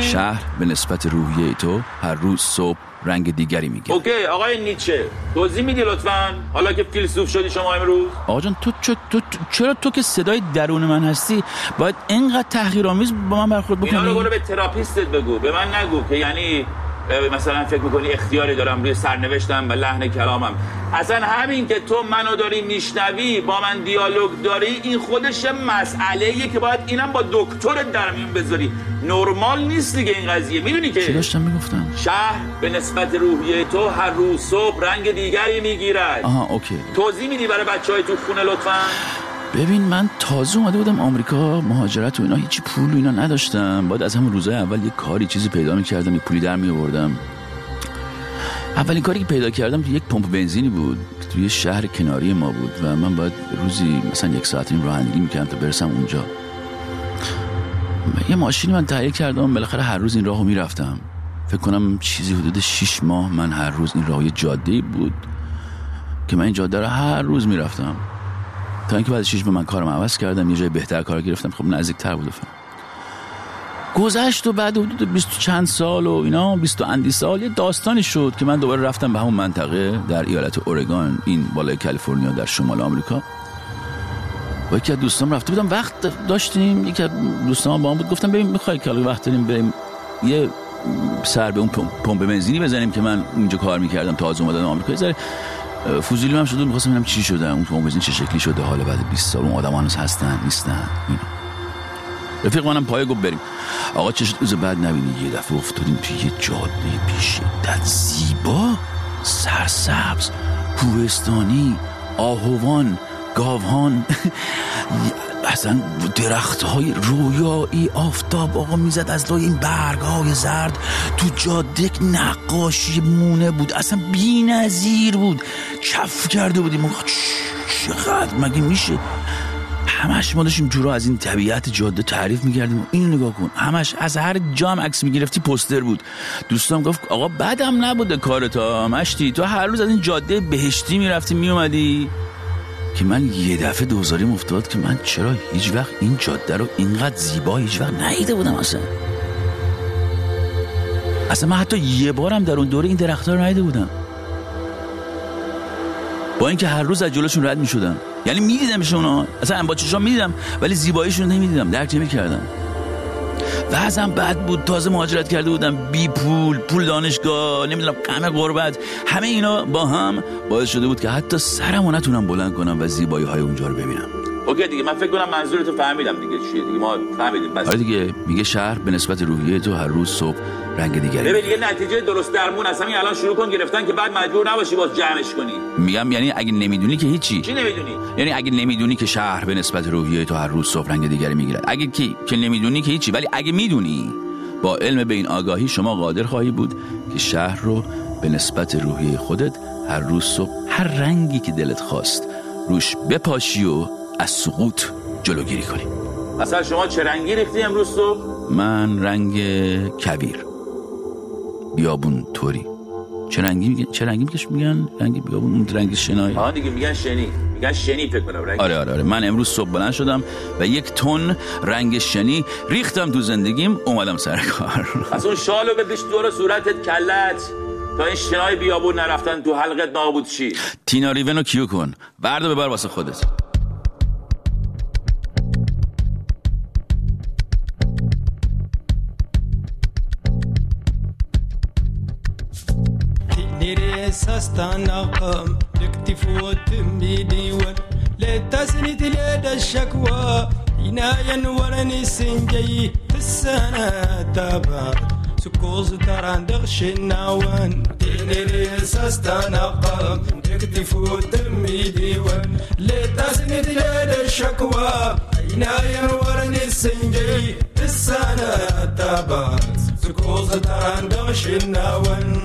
شهر به نسبت روحیه تو هر روز صبح رنگ دیگری میگه. اوکی آقای نیچه توضیح میدی لطفاً، حالا که فیلسوف شدی شما امروز؟ آقا جان تو, تو, تو چرا تو که صدای درون من هستی باید اینقدر تحقیرآمیز با من برخورد بکنی؟ اینا رو برو به تراپیستت بگو، به من نگو که یعنی مثلا فکر میکنی اختیاری دارم روی سرنوشتم و لحن کلامم. اصلا همین که تو منو داری میشنوی با من دیالوگ داری این خودش مسئله‌ایه که باید اینم با دکترت در میون بذاری. نرمال نیست دیگه این قضیه. میدونی که چی داشتم میگفتم؟ شهر به نسبت روحیه تو هر روز صبح رنگ دیگری میگیرد. آها اوکی. توضیح میدی برای بچهای تو خونه لطفاً؟ ببین من تازه اومده بودم آمریکا، مهاجرت و اینا، هیچی پول و اینا نداشتم. بعد از همون روزای اول یه کاری چیزی پیدا می‌کردم، یه پولی در می‌آوردم. اولین کاری که پیدا کردم تو یک پمپ بنزینی بود، توی یه شهر کناری ما بود و من باید روزی مثلا یک ساعت این راه اندازی می‌کردم تا برسم اونجا. یه ماشینی من تهیه کردم، بالاخره هر روز این راهو می‌رفتم. فکر کنم چیزی حدود شش ماه من هر روز این راه، یه جاده‌ای بود که من این جاده رو هر روز می‌رفتم. تا اینکه بعد شش ماه من کارم عوض کردم، یه جای بهتر کار گرفتم، خب نزدیک‌تر بود. گذشت و بعد حدود بیست چند سال و اینا بیست اندی سال یه داستانی شد که من دوباره رفتم به همون منطقه در ایالت اورگان، این بالای کالیفرنیا در شمال آمریکا، و یکی از دوستام رفته بودم، وقت داشتیم، یکی از دوستام با هم بود، گفتم ببین می‌خوای که وقت داریم بریم یه سر به اون پمپ بنزینی بزنیم که من اونجا کار می‌کردم تازه اومدم آمریکا، یه ذره فوزیلم شده، می‌خواستم ببینم چی شده اون پمپ بنزین چه شکلی شده، حالا بعد بیست سال اون آدما هنوز هستن نیستن اینا. رفیق منم پایه گفت بریم. آقا چه شد روز بعد نبینی یه دفعه افتادیم توی یه جاده بیشدت زیبا، سرسبز، کوهستانی، آهوان، گاوان، اصلا درخت های رویایی، آفتاب آقا میزد از لای این برگ های زرد تو جاده، نقاشی مونه بود، اصلا بی نظیر بود، کف کرده بودیم، چقدر مگه میشه؟ همش ما داشتیم جورا از این طبیعت جاده تعریف میکردیم، اینو نگاه کن، همش از هر جام عکس میگرفتی پوستر بود. دوستم گفت آقا بدم نبوده کارتا مشتی، تو هر روز از این جاده بهشتی میرفتی میومدی، که من یه دفعه دوزاریم افتاد که من چرا هیچ وقت این جاده رو اینقدر زیبا هیچ وقت ندیده بودم. اصلا اصلا من حتی یه بارم در اون دوره این درخت‌ها رو ندیده بودم، با اینکه هر روز از جلوشون رد میشدم، یعنی میدیدمشون ها، اصلا با چشام میدیدم ولی زیباییشون نمیدیدم، درک نمی‌کردم. وضعم بد بود، تازه مهاجرت کرده بودم، بی پول، پول دانشگاه، نمیدونم غم غربت، همه اینا با هم باعث شده بود که حتی سرمو نتونم بلند کنم و زیبایی‌های اونجا رو ببینم. اوکی دیگه، من فکر کنم منظورتو فهمیدم دیگه چیه دیگه، ما فهمیدیم بس. آره دیگه، میگه شهر به نسبت روحیه تو هر روز صبح رنگ دیگری. ببین دیگه نتیجه درست درمون اصلا الان شروع کن گرفتن که بعد مجبور نباشی باز جمعش کنی. میگم یعنی اگه نمیدونی که هیچی. چی نمیدونی؟ یعنی اگه نمیدونی که شهر به نسبت روحیه تو هر روز صبح رنگ دیگری میگیرد. اگه کی که نمیدونی که هیچی، ولی اگه میدونی با علم به این آگاهی شما قادر خواهی بود که شهر رو به نسبت روحیه خودت هر روز صبح هر رنگی که دلت خواست روش بپاشی و از سقوط جلوگیری کنیم. اصلا شما چه رنگی ریختی امروز صبح؟ من رنگ کویر، بیابون توری. چه رنگی میگن؟ چه رنگی میگن؟ میگن رنگ بیابون، اون رنگ شنای. ها دیگه میگن شنی. میگن شنی فکر کنم رنگ. آره آره آره، من امروز صبح بلند شدم و یک تن رنگ شنی ریختم تو زندگیم، اومدم سر کار. اصلا شالو بپیش دور صورتت کلت تا این شنای بیابون نرفتن تو حلقت نابود شی. تینا ریونو کیو کن، بردو ببر واسه خودت. سستان أقام تكتف وتميلي ولا تسند لدى الشكوى هنا ينورني سنجي في السنة تابع سكوز تراندغش النوان تيني سستان أقام تكتف وتميلي ولا تسند لدى الشكوى هنا ينورني سنجي في السنة تابع سكوز تراندغش النوان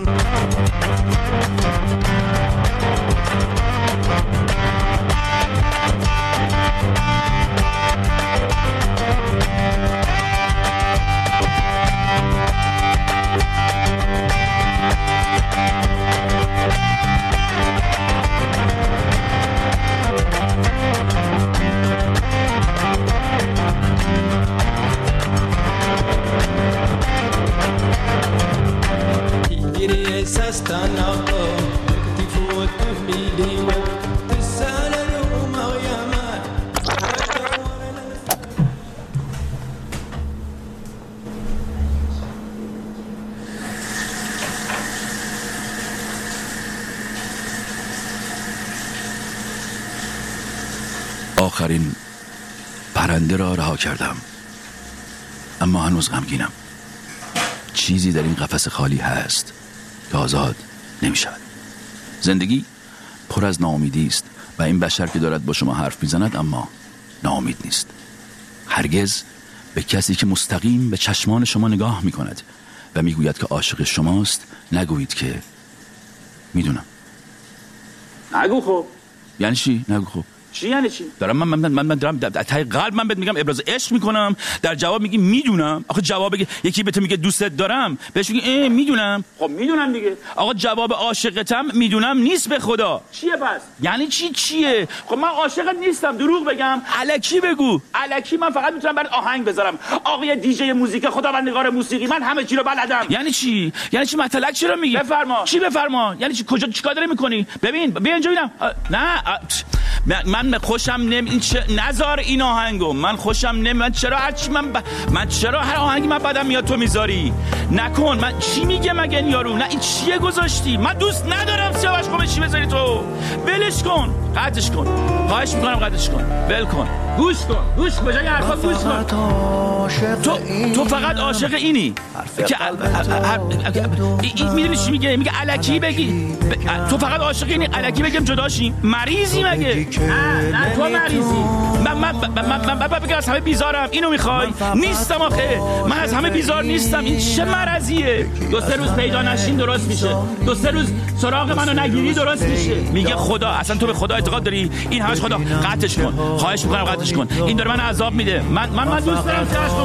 آخرین پرنده را رها کردم، اما هنوز غمگینم. چیزی در این قفس خالی هست که آزاد نمیشود. زندگی پر از ناامیدی است و این بشر که دارد با شما حرف میزند اما ناامید نیست. هرگز به کسی که مستقیم به چشمان شما نگاه میکند و میگوید که عاشق شماست نگویید که میدونم. نگو خب. یعنی چی؟ نگو خب. چی یعنی چی؟ دارم من من من من دارم از ته قلب من بهت میگم ابراز عشق میکنم، در جواب میگی میدونم. آخه جواب یکی بهت میگه دوستت دارم، بهش میگی اه میدونم. خب میدونم دیگه. آقا جواب عاشقتم میدونم نیست به خدا. چیه پس؟ یعنی چی چیه؟ خب من عاشقت نیستم، دروغ بگم؟ الکی بگو. الکی من فقط میتونم برات آهنگ بذارم. آقای دیجی موزیک خداوندگار موسیقی، من همه چی رو بلدم. یعنی چی؟ یعنی چی مطلق چی رو میگی؟ بفرما. چی بفرما؟ یعنی چی؟ کجا چیکار داری میکنی؟ ببین بیا اینجا ببینم. نه من خوشم نمی این چه... نزار این آهنگو من خوشم نمی من چرا هرچی من ب... من چرا هر آهنگی من بدم میاد تو میذاری؟ نکن. من چی میگه مگه این یارو؟ نه این چیه گذاشتی؟ من دوست ندارم سیاوش خوبه چی بذاری تو. ولش کن، قطعش کن، خواهش میکنم قطعش کن، ول کن، گوش کن، گوش کن، بجای حرفا گوش کن. تو تو فقط عاشق اینی که میدونی چی میگه؟ میگه الکی بگی. تو فقط عاشق اینی الکی بگم جداشی؟ مریضی مگه؟ نه تو مریضی. من من من من بگم از همه بیزارم اینو میخوای؟ نیستم آخه، من از همه بیزار نیستم. این چه مرضیه؟ دو سه روز پیدا نشین درست میشه، دو سه روز سراغ منو نگیری درست میشه. میگه خدا، اصلا تو به خدا اعتقاد داری؟ این همش خدا. قطعش کن، خواهش میکنم قطعش کن، این داره من عذاب میده. من من من دوست دارم سرش بشی.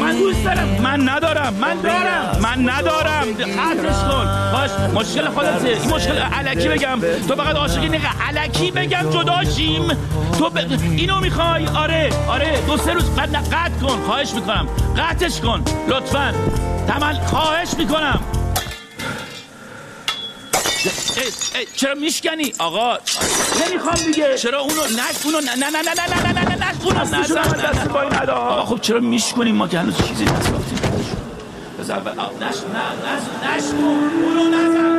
من دوست دارم. من ندارم. من دارم. من ندارم. قطعش کن. باش، مشکل خودته. این مشکل الکی بگم تو فقط عاشقی نگه الکی بگم جداشیم تو ب... اینو میخوای؟ آره آره دو سه روز بعد قطع کن، خواهش میکنم قطعش کن لطفا، تمام خواهش میکنم. ای ای چرا میشکنی آقا؟ نمیخوام دیگه. چرا اونو نش اونو نه نه نه نه نه نه نه نش اونو نزن. دست پای نده آقا. خب چرا میشکنی؟ ما که هنوز چیزی نساختیم. باز اول نش نه نش نش اونو نزن.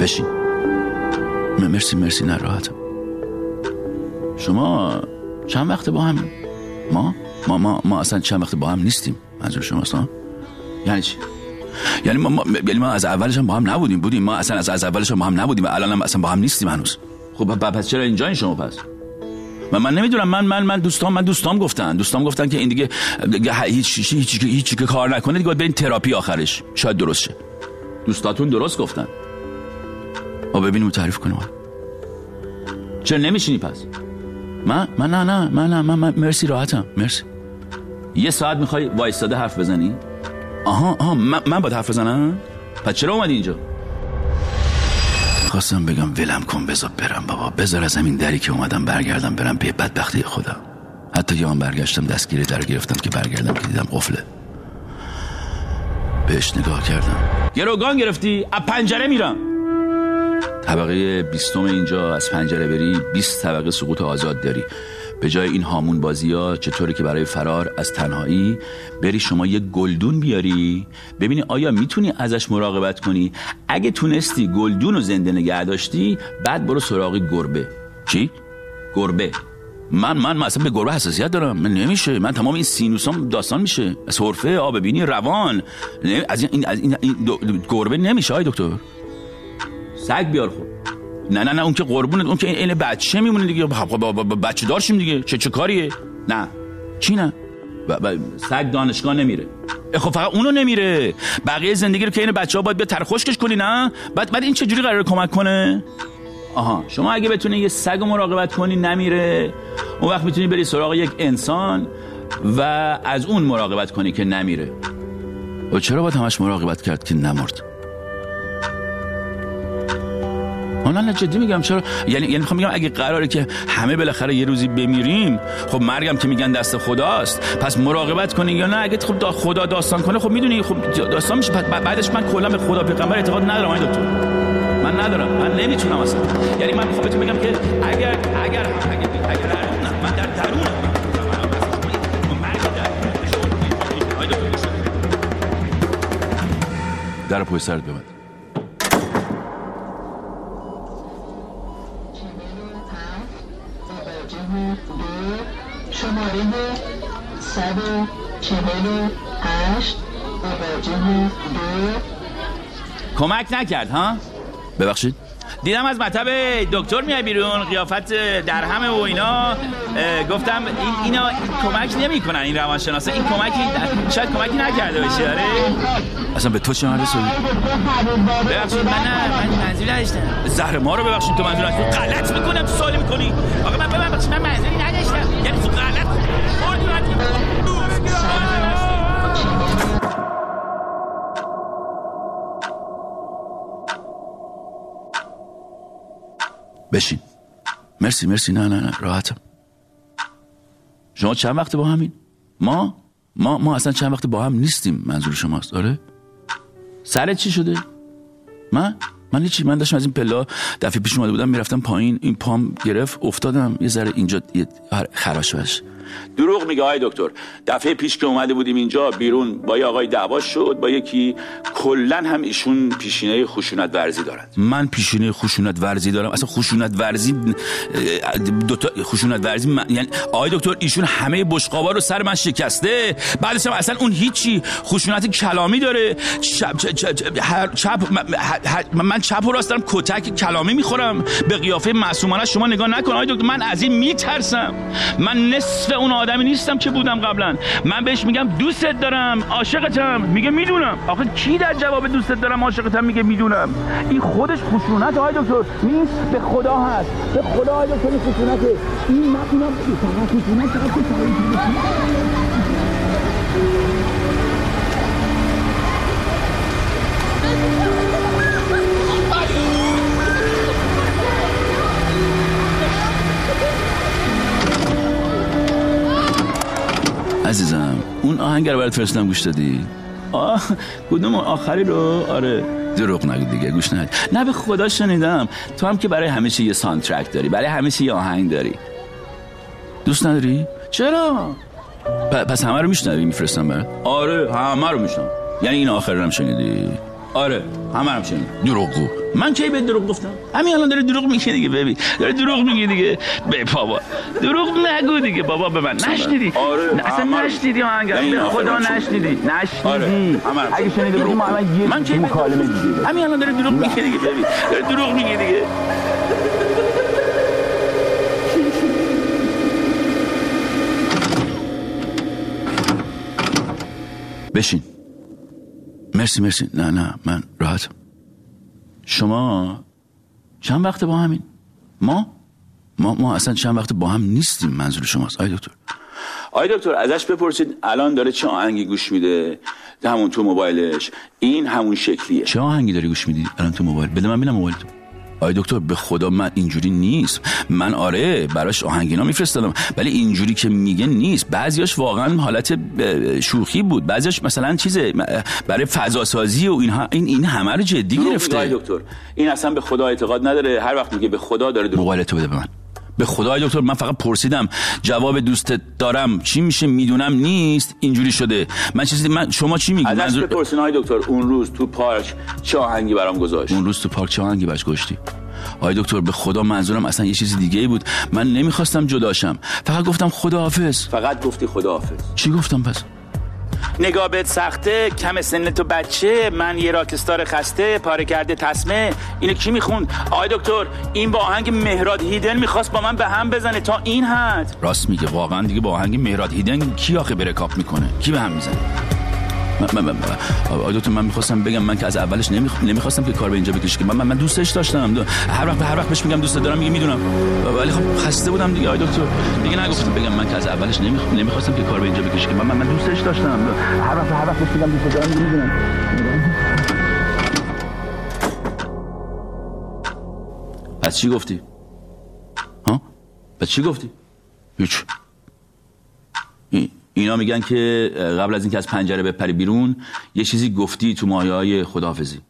بشین. مرسی مرسی نراحتم. شما چند وقت با هم؟ ما ما ما ما اصلا چند وقت با هم نیستیم. منظور شما اصلا یعنی چی؟ یعنی ما, ما یعنی ما از اولش هم با هم نبودیم. بودیم ما اصلا از از اولش هم با هم نبودیم و الان هم اصلا با هم نیستیم هنوز. خب پس چرا اینجا این شما پس؟ من من نمیدونم. من من من دوستام من دوستام گفتن دوستام گفتن که این دیگه هیچ هیچ هیچ که کار نکنه دیگه، باید برین تراپی. آخرش شاید درست شه. دوستاتون درست گفتن. آ ببینیم تعریف کنم. چرا نمیشینی پس؟ من من نه نه من نه من, من مرسی راحتم. مرسی. یه ساعت میخوای وایستاده حرف بزنی؟ آها آها من من باید حرف بزنم؟ پس چرا اومدی اینجا؟ خواستم بگم ولم کن، بذار برم بابا، بذار از همین دری که اومدم برگردم برم به بدبختی خدا. حتی یه هم برگشتم دستگیره در گرفتم که برگردم که دیدم قفله. بهش نگاه کردم. گروگان گرفتی؟ از پنجره میرم. طبقه بیستم اینجا. از پنجره بری بیست طبقه سقوط آزاد داری. به جای این هامون بازی ها چطوری که برای فرار از تنهایی بری شما یه گلدون بیاری ببینی آیا میتونی ازش مراقبت کنی. اگه تونستی گلدون رو زنده نگه داشتی بعد برو سراغ گربه. چی؟ گربه. من من مثلا به گربه حساسیت دارم. من نمیشه. من تمام این سینوسام داستان میشه. سرفه، آب بینی، روان، از این از این, این دو... گربه نمیشه. آی دکتر سگ بیار. خب نه نه نه اون که قربونت، اون که این بچه میمونه دیگه. بچه دارشیم دیگه. چه چه کاریه؟ نه چی نه؟ سگ دانشگاه نمیره. خب فقط اونو نمیره، بقیه زندگی رو که این بچه ها باید به ترخشکش کنی. نه بعد بعد این چجوری قراره کمک کنه؟ آها شما اگه بتونی یه سگ رو مراقبت کنی نمیره، اون وقت میتونی بری سراغ یک انسان و از اون مراقبت کنی که نمیره. و چرا باید همش مراقبت کرد که نمرد؟ من نه جدی میگم. چرا یعنی یعنی میخوام بگم اگه قراره که همه بالاخره یه روزی بمیریم، خب مرگم که میگن دست خداست، پس مراقبت کنین یا نه. اگه خب دا خدا داستان کنه خب میدونی خب داستان میشه. بعدش من کلا به خدا پیغمبر اعتقاد ندارم آقای دکتر. من ندارم. من نمیتونم اصلا. یعنی من میخوام بهتون بگم که اگر اگر اگر اگر نه من در درونم در پای سرت بمد. شماره صد و چهل و هشت مواجه دو کمک نکرد ها؟ ببخشید؟ دیدم از مطب دکتر میای بیرون، قیافت درهم و اینا، گفتم این اینا این کمک نمیکنن، این روانشناسا این کمکی شاید کمکی نکرده باشه. آره اصلا به تو چه مرسه؟ ببخشید من نه من منظوری نداشتم. زهر ما رو ببخشید تو منظور تو غلط میکنم، تو سوال میکنی. آقا من ببخشید من منظوری نداشتم، یعنی تو غلط بشین. مرسی مرسی نه نه نه راحتم. شما چند وقت با همین؟ ما ما ما اصلا چند وقت با هم نیستیم. منظور شماست؟ آره. سرت چی شده؟ من من هیچی، من داشتم از این پلا دفعه پیش اومده بودم میرفتم پایین، این پام گرفت افتادم یه ذره اینجا خراش بش. دروغ میگه آقای دکتر، دفعه پیش که اومده بودیم اینجا بیرون با یه آقای دعوا شد با یکی، کلا هم ایشون پیشینه خشونت ورزی دارند. من پیشینه خشونت ورزی دارم؟ اصلا خشونت ورزی دو تا خشونت ورزی من... یعنی آقای دکتر ایشون همه بشقابا رو سر من شکسته، بعدش هم اصلا اون هیچی خشونت کلامی داره. چپ چپ, چپ... هر... چپ... من... هر... من چپ و راست دارم کتک کلامی میخورم. به قیافه معصومانه شما نگاه نکن آقای دکتر، من از این میترسم. من نصف اون آدمی نیستم که بودم قبلا. من بهش میگم دوستت دارم عاشقتم، میگه میدونم. آخه کی در جواب دوستت دارم عاشقتم میگه میدونم؟ این خودش خشونت آقای دکتر نیست، به خدا هست، به خدا آقای دکتر خشونته. این من اینم خشونت عزیزم. اون آهنگ رو برات فرستادم گوش دادی؟ آه کدوم آخری رو؟ آره دروغ نگو دیگه گوش ندادی. نه به خدا شنیدم. تو هم که برای همیشه یه ساندترک داری، برای همیشه یه آهنگ داری. دوست نداری؟ چرا؟ پس همه رو میشنوی میفرستم برات؟ آره همه رو میشنوم. یعنی این آخری رو هم شنیدی؟ آره همه رو هم شنیدم. دروغگو. من کی به دروغ گفتم؟ همین الان داره دروغ میگه دیگه. ببین داره دروغ میگه دیگه. به بابا دروغ نگو دیگه بابا. به من نشنیدی؟ آره اصلا نشنیدی آهنگ خدا نشنیدی نشنیدی آره. اگه شنیدی بودی ما الان یه من کی مکالمه دیدی؟ همین الان داره دروغ میگه دیگه. ببین داره دروغ میگه دیگه. بشین. مرسی مرسی نه نه من راحتم. شما چند وقت با همین؟ ما ما ما اصلا چند وقت با هم نیستیم. منظور شماست آی دکتر؟ آی دکتر ازش بپرسید الان داره چه آهنگی گوش میده همون تو موبایلش. این همون شکلیه. چه آهنگی داری گوش میدی الان تو موبایل؟ بده من ببینم موبایل تو. آی دکتر به خدا من اینجوری نیست. من آره براش آهنگینا میفرستادم ولی اینجوری که میگه نیست. بعضیاش واقعا حالت شوخی بود، بعضیاش مثلا چیزه برای فضا سازی و اینها. این این همه رو جدی گرفته. آی دکتر این اصلا به خدا اعتقاد نداره. هر وقت میگه به خدا داره دروغ. موبایل تو بده به من. به خدا دکتر من فقط پرسیدم جواب دوستت دارم چی میشه؟ میدونم نیست اینجوری شده. من چیزی من شما چی میگی؟ ازش بپرسین آقای دکتر اون روز تو پارک چه آهنگی برام گذاشت. اون روز تو پارک چه آهنگی برش گذاشتی؟ آقای دکتر به خدا منظورم اصلا یه چیز دیگه ای بود. من نمیخواستم جداشم، فقط گفتم خداحافظ. فقط گفتی خداحافظ؟ چی گفتم پس؟ نگاه بهت سخته، کم سن تو بچه، من یه راکستار خسته، پاره کرده تسمه. اینو کی میخوند آقای دکتر؟ این با آهنگ مهراد هیدن میخواست با من به هم بزنه تا این حد. راست میگه واقعا دیگه. با آهنگ مهراد هیدن کی آخه برکاپ میکنه؟ کی به هم میزنه؟ من من آقای دکتر من میخواستم بگم من که از اولش نمیخ... نمیخواستم که کار به اینجا بکشه. من من دوستش داشتم. دو... هر وقت هر وقت بهش میگم دوست دارم میگه میدونم، ولی خب خسته بودم دیگه آقای دکتر. دیگه نگفتم بگم من که از اولش نمیخ... نمیخواستم که کار به اینجا بکشه. من من دوستش داشتم. دو... هر وقت هر وقت بهش میگم دوست دارم میگه میدونم. پس چی گفتی؟ ها؟ پس چی گفتی؟ هیچ. این اینا میگن که قبل از اینکه از پنجره بپری بیرون یه چیزی گفتی تو مایه‌های خداحافظی.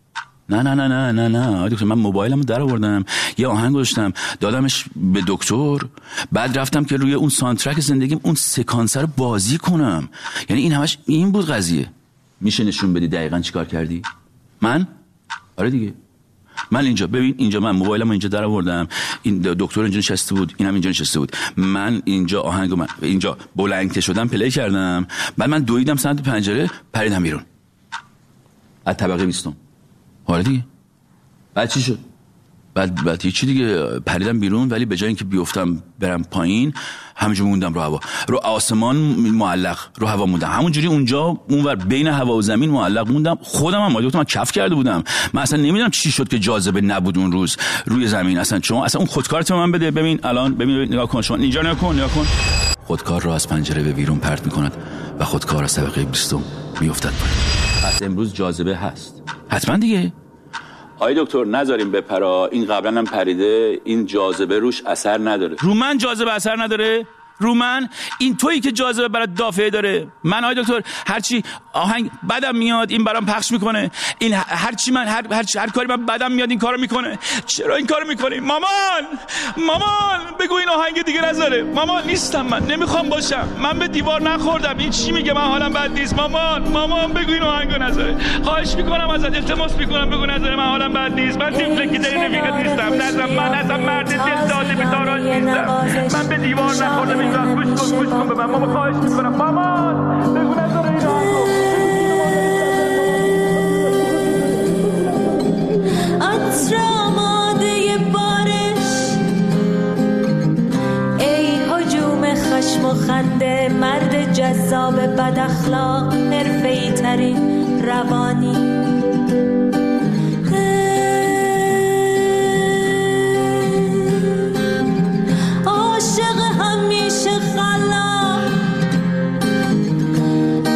نه نه نه نه نه نه دکتر من موبایلمو در آوردم یه آهنگ گذاشتم دادمش به دکتر، بعد رفتم که روی اون ساندترک زندگیم اون سکانس رو بازی کنم. یعنی این همش این بود قضیه. میشه نشون بدی دقیقاً چیکار کردی؟ من آره دیگه. من اینجا ببین اینجا من موبایلمو اینجا در آوردم، این دکتر اینجا نشسته بود، اینم اینجا نشسته بود. من اینجا آهنگو من اینجا بلند شدم پلی کردم، بعد من دویدم سمت پنجره پریدم بیرون از طبقه بیستم. حالا دیگه بعد چی شد؟ بعد بعد چی دیگه؟ پریدم بیرون، ولی به جای اینکه بیفتم برم پایین همینجوری موندم رو هوا، رو آسمان معلق، رو هوا موندم همونجوری اونجا اونور بین هوا و زمین معلق موندم. خودم هم ماده بودم، من کف کرده بودم، من اصلا نمیدونم چی شد که جاذبه نبود اون روز روی زمین اصلا. چون اصلا اون خودکارت من بده، ببین الان ببین نگاه کن، شما اینجا نگاه کن، نگاه کن. خودکار را از پنجره به بیرون پرت می‌کند و خودکار از طبقه بیستم میافتد پایین. پس امروز جاذبه هست حتما دیگه. آی دکتر نذاریم بپرا، این قبلا هم پریده، این جاذبه روش اثر نداره. رو من جاذبه اثر نداره؟ رو من؟ این تویی که جاذبه برات دافعه داره. من آی دکتر هرچی آهنگ بدم میاد این برام پخش میکنه، این هرچی من هر هر, هر کاری من بدم میاد این کارو میکنه. چرا این کارو میکنی؟ مامان مامان بگو این آهنگ دیگه نذاره. مامان نیستم، من نمیخوام باشم، من به دیوار نخوردم، این چی میگه؟ من حالم بد نیست. مامان مامان بگو این آهنگو نذاره، خواهش میکنم ازت التماس میکنم بگو نذاره، من حالم بد نیست، من تیفلکی در رفیقت نیستم، نذار من اصلا مرد دل داده بی‌تاراج نیستم، من به دیوار نخوردم. گوش کن گوش کن به من، ماما خواهش میکنم مامان بگو نذاره این آهنگو. عطر آماده بارش، ای هجوم خشم و خنده، مرد جذاب بد اخلاق، حرفه‌ای ترین روانی، عاشق همیشه خلا،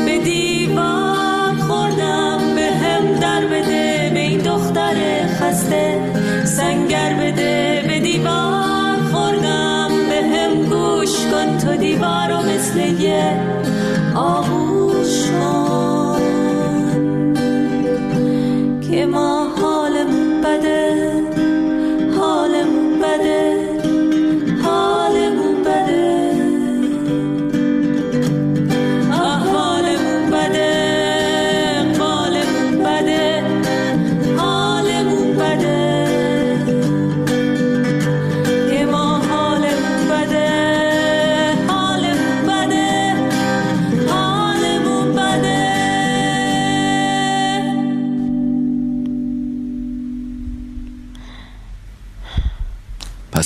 به دیوار خوردم، به هم در بده، به این دختر خسته سنگر بده، به دیوار خوردم، به هم گوش کن تو دیوارو مثل یه آغوش کن که ما حالم بده، حالم بده،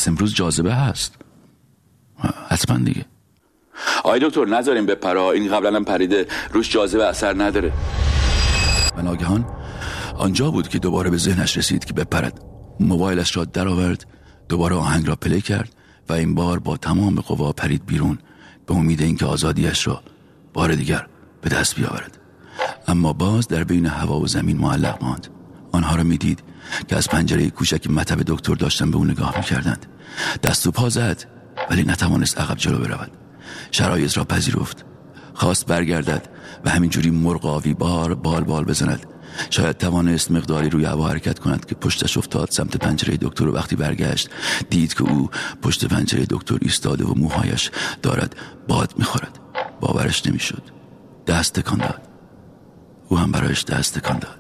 امروز جاذبه هست حتما دیگه. آی دکتر نذاریم به پرا، این قبلا هم پریده، روش جاذبه اثر نداره. و ناگهان آنجا بود که دوباره به ذهنش رسید که بپرد. موبایلش را در آورد، دوباره آهنگ را پلی کرد و این بار با تمام قوا پرید بیرون به امید اینکه آزادیش را بار دیگر به دست بیاورد. اما باز در بین هوا و زمین معلق ماند. آنها را میدید که از پنجره کوچک مطب دکتر داشتن به اون نگاه میکردند. دست و پا زد ولی نتوانست عقب جلو برود. شرایط را پذیرفت، خواست برگردد و همینجوری مرغاوی بار بال بال بزند. شاید توانست مقداری روی هوا حرکت کند که پشتش افتاد سمت پنجره دکتر و وقتی برگشت دید که او پشت پنجره دکتر ایستاده و موهایش دارد باد میخورد. باورش نمیشد. دست تکان داد، او هم برایش دست تکان داد،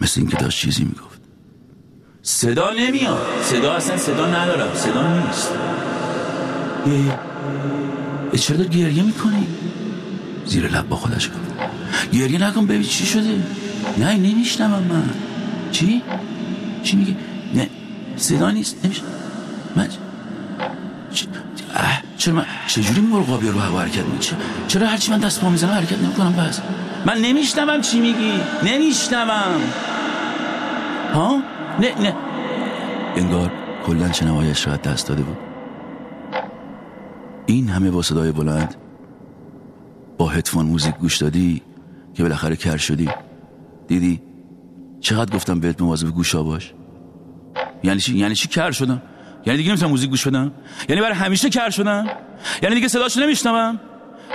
مثل این که داشت چیزی میگفت. صدا نمیاد، صدا اصلا صدا ندارم، صدا نیست. ای چرا داری گریه میکنی؟ زیر لب با خودش گفت. گریه نکن ببین چی شده. نه نمیشنوم من. چی؟ چی میگی؟ نه صدا نیست، نمیشنوم من. چ... اه. چرا من چجوری مرغابی رو هوا حرکت میکنه؟ چرا هرچی من دست پا میزنم حرکت نمیکنم بس؟ من نمیشنوم چی میگی؟ نمیشنوم. ها؟ نه نه. انگار کلاً شنوایش را دست داده بود. این همه با صدای بلند با هدفون موزیک گوش دادی که بالاخره کر شدی. دیدی؟ چقدر گفتم بهت مواظب گوشا باش. یعنی چی؟ یعنی چی کر شدم؟ یعنی دیگه نمیتونم موزیک گوش بدم؟ یعنی برای همیشه کر شدم؟ یعنی دیگه صداشو نمیشنوم؟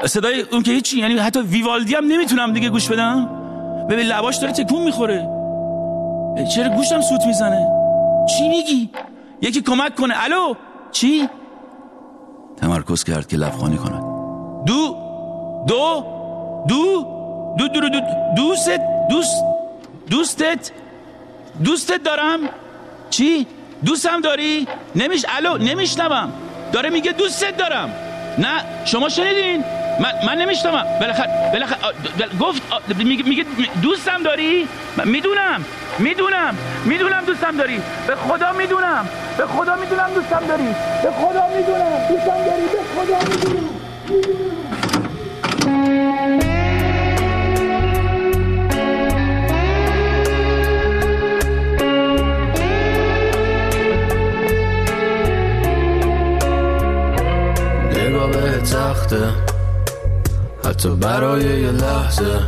صدای اون که هیچی، یعنی حتی ویوالدی هم نمیتونم دیگه گوش بدم. ببین لباش داره تکون میخوره. چرا گوشم سوت میزنه؟ چی میگی؟ یکی کمک کنه. الو چی؟ تمرکز کرد که لبخانی کند. دو دو دو دو دو دو دوست دوست دوستت دوستت دارم. چی؟ دوستم داری؟ نمیش الو نمیشنوم. داره میگه دوستت دارم. نه شما شنیدین؟ من من نمیشتمم. بالاخره بالاخره گفت میگه دوستم داری؟ میدونم میدونم میدونم دوستم داری، به خدا میدونم، به خدا میدونم دوستم داری، به خدا میدونم دوستم داری، به خدا میدونم. نگاه بهت سخته حتی برای یه لحظه،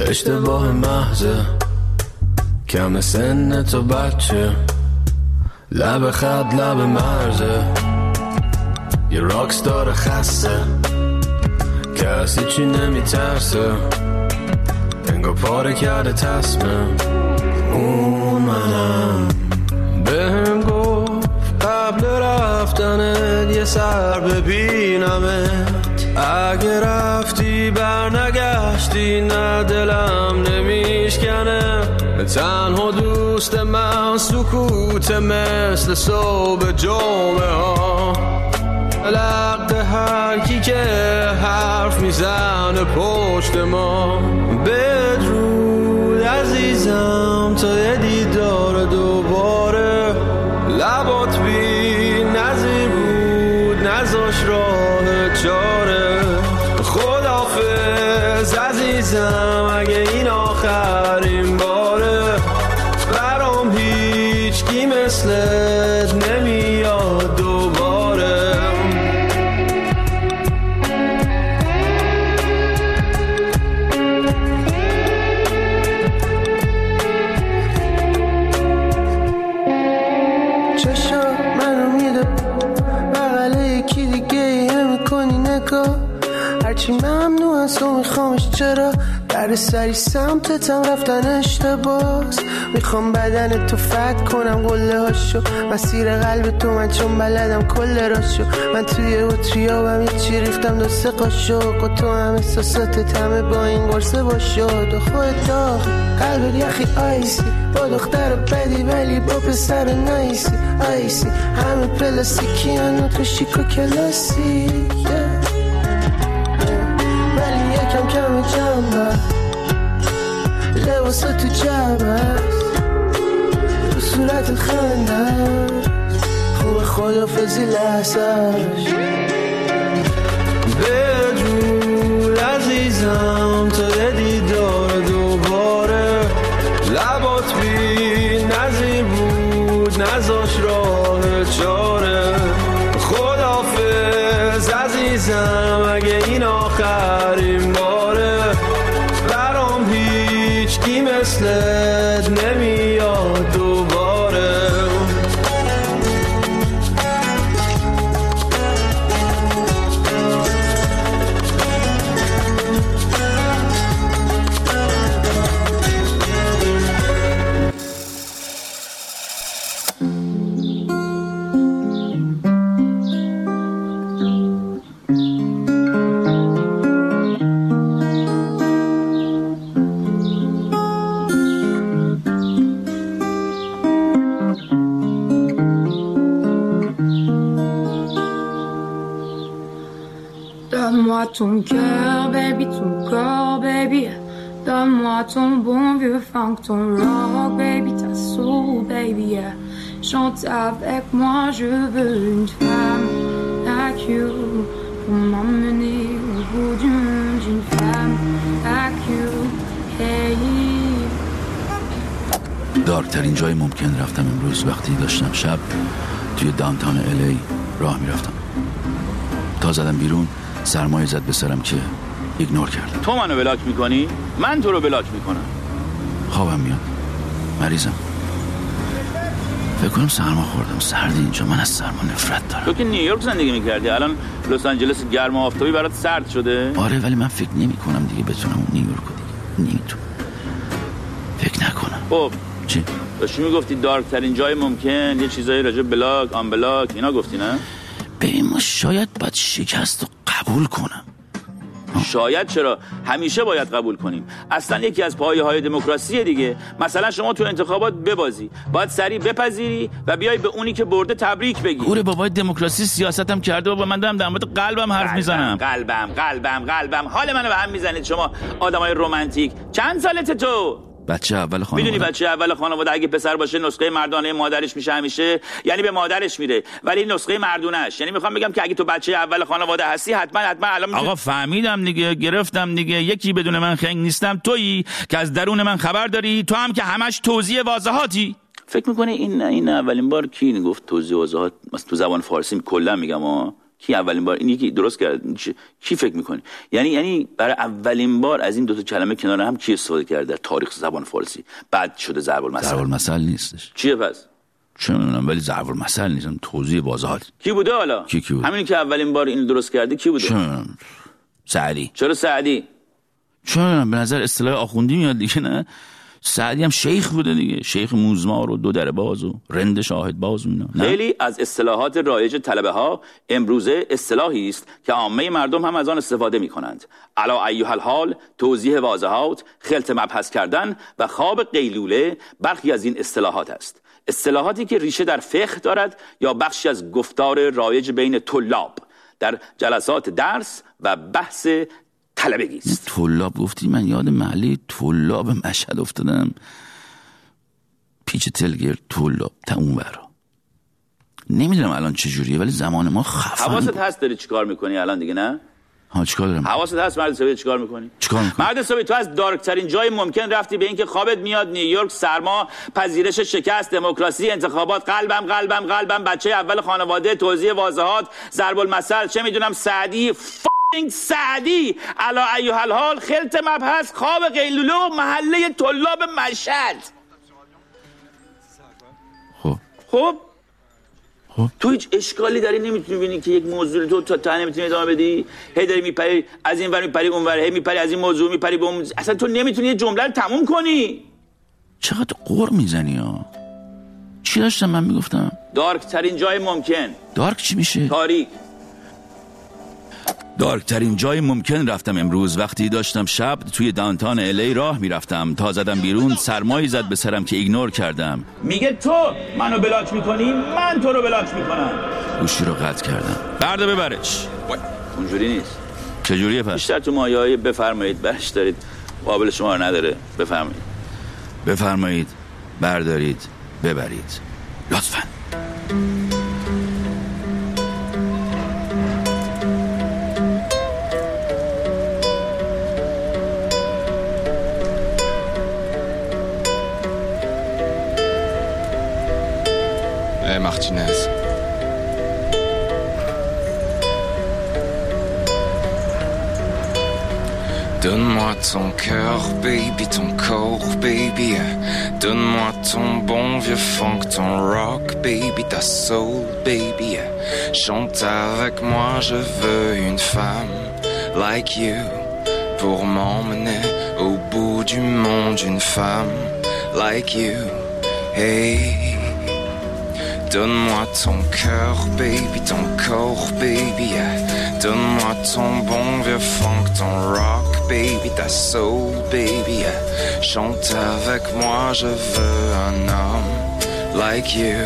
اشتباه محضه کم سن تو بچه، لب خط لب مرزه، یه راکستار خسته، کسی چی نمیترسه، انگار پاره کرده تصمیم. اون منم بهم گفت قبل رفتنت یه سر ببینمه، اگه رفتی بر نگشتی نه دلم نمیشکنه، تنها دوست من سکوت مثل صبح جمعه ها، لقد هر کی که حرف میزنه پشت ما. بدرود عزیزم تا یه دیدار دوباره، لبات بی نظیر بود نزاش راه چاره، اگه این آخرین باره برام هیچ کی مثلت نمیاد دوباره. چشم منو میده بغل یکی دیگه هم کنی نگاه، هرچی ممنوع از تو میخوامش، چرا در سری سمتتم رفتن اشتباس، میخوام بدن تو فتح کنم گله هاشو، مسیر قلب تو من چون بلدم کل راشو، من توی اوتریابم یه چی ریختم دو سه قاشق و تو هم احساساتت همه با این قرصه باشو، دو خودت داغ قلب یخی آیسی، با دختر بدی ولی با پسر نایسی آیسی، همه پلاستیکی هنو تو شیک و کلاسی، کم کم جنبه لباسه تو جبه تو صورت خنده، خوب خدافزی لحظهش. بدرود عزیزم تا یه دیدار دوباره، لبات بی نظیر بود نزاش راه چاره، خدافز عزیزم اگه این آخرین مثلت نمیاد دوباره. Ton cœur, baby, ton corps, baby. Donne-moi ton bon vieux funk, ton rock, baby, ta soul, baby. Yeah. Chante avec moi, je veux une femme like you pour m'emmener au bout du monde, une femme like you. Hey. دارترین جای ممکن رفتم امروز، وقتی داشتم شب توی دانتان الی راه میرفتم تا زدم بیرون، سرمایه زد به سرم که ایگنور کرد. تو منو بلاک میکنی؟ من تو رو بلاک میکنم. خوابم میاد، مریضم، فکر کنم سرما خوردم، سرد اینجا، من از سرما نفرت دارم. تو که نیویورک زندگی میکردی، الان لس آنجلس گرم و آفتابی برات سرد شده؟ آره ولی من فکر نمیکنم دیگه بتونم نیویورک رو دیگه نمیتونم فکر نکنم. خب چی؟ داشتی میگفتی دارکترین جای ممکن، یه چیزایی راجع بلاک آن بلاک اینا گفتی نه؟ ببین ما شاید باید شکست رو قبول کنم. شاید، چرا همیشه باید قبول کنیم. اصلا یکی از پایه های دموکراسی دیگه. مثلا شما تو انتخابات ببازی، باید سریع بپذیری و بیای به اونی که برده تبریک بگی. گوره بابای دموکراسی سیاستم کرده، بابا من دارم در مورد قلبم حرف میزنم. قلبم قلبم قلبم حال منو به هم میزنید شما آدمای رمانتیک. چند سالته تو؟ بچه اول خانواده. میدونی بچه اول خانواده اگه پسر باشه نسخه مردانه مادرش میشه همیشه، یعنی به مادرش میره، ولی نسخه مردونش. یعنی میخوام بگم که اگه تو بچه اول خانواده هستی حتما حتما الان آقا فهمیدم دیگه، گرفتم دیگه. یکی بدون من خنگ نیستم، تویی که از درون من خبر داری، تو هم که همش توزیع واضحاتی. فکر میکنه این این اولین بار کی گفت توزیع واضحات؟ مثلا تو زبان فارسی کلا میگم ها، کی اولین بار این یکی درست کرد؟ کی فکر میکنی؟ یعنی یعنی برای اولین بار از این دو تا کلمه کنار هم کی استفاده کرده در تاریخ زبان فارسی؟ بعد شده ضرب المثل. ضرب المثل نیستش. چیه پس؟ چه میدونم، ولی ضرب المثل نیستم، توضیح واضحه. کی بوده حالا؟ کی کی بوده؟ همین که اولین بار اینو درست کرده کی بوده؟ چه سعدی. چرا سعدی؟ چون به نظر اصطلاح آخوندی میاد دیگه. نه سعدی هم شیخ بوده دیگه، شیخ موزمار و دو در باز و رند شاهد باز. خیلی از اصطلاحات رایج طلبه ها امروزه اصطلاحی است که عامه مردم هم از آن استفاده می کنند. علا ایها الحال، توضیح واضحات، خلط مبحث کردن و خواب قیلوله برخی از این اصطلاحات است. اصطلاحاتی که ریشه در فقه دارد یا بخشی از گفتار رایج بین طلاب در جلسات درس و بحث طلبگی است. طلاب گفتی، من یاد محله طلاب مشهد افتادم، پیچ تلگیر طلاب تا اونورا. نمیدونم الان چه جوریه، ولی زمان ما خفن. حواست هست داری چیکار میکنی الان دیگه؟ نه ها، چیکار دارم؟ حواست هست مرد حسابی چیکار میکنی؟ چیکار میکنی مرد حسابی؟ تو از دارکترین جای ممکن رفتی به اینکه خوابت میاد نیویورک، سرما، پذیرش شکست، دموکراسی، انتخابات، قلبم قلبم قلبم، بچه اول خانواده، توزیع واضحات، ضرب المثل، چه میدونم سعدی، این سعدی، علا ایها الحال، خلط مبحث، خواب قیلولو، محله طلاب مشهد. خب خب خب تو هیچ اشکالی داری نمیتونی ببینی که یک موضوع تو تا تا نمیتونی ادامه بدی؟ هی داری میپری از این ور میپری اون ور، هی میپری از این موضوع میپری به اون، اصلا تو نمیتونی یه جمله رو تموم کنی. چقدر قر میزنی ها؟ چی داشتم من میگفتم؟ دارک ترین جای ممکن. دارک چی میشه؟ تاریک. دارکترین جای ممکن رفتم امروز وقتی داشتم شب توی دانتان الی راه میرفتم تا زدم بیرون، سرمایی زد به سرم که ایگنور کردم. میگه تو منو بلاک میکنی، من تو رو بلاک میکنم. گوشی رو قطع کردم. برده ببرش. اونجوری نیست. چجوریه پس؟ بیشتر تو مایه‌های بفرمایید برش دارید، قابل شما رو نداره. بفرمایید بفرمایید بردارید ببرید لطفاً. Martinez. Donne-moi ton cœur, baby, ton corps, baby. Donne-moi ton bon vieux funk, ton rock, baby, ta soul, baby. Chante avec moi, je veux une femme like you pour m'emmener au bout du monde, une femme like you. Hey. Donne-moi ton cœur, baby, ton corps, baby. Donne-moi ton bon vieux funk, ton rock, baby, ta soul, baby. Chante avec moi, je veux un homme like you.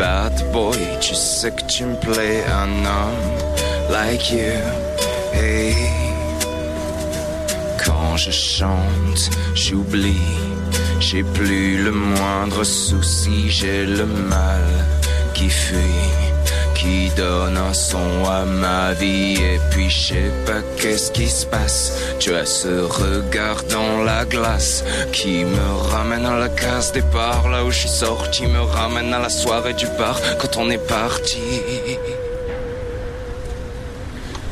Bad boy, tu sais que tu me plais, un homme like you. Hey. Quand je chante, j'oublie. J'ai plus le moindre souci, j'ai le mal qui fuit, qui donne un son à ma vie. Et puis je sais pas qu'est-ce qui se passe, tu as ce regard dans la glace qui me ramène à la case départ, là où je suis sorti, me ramène à la soirée du bar quand on est parti.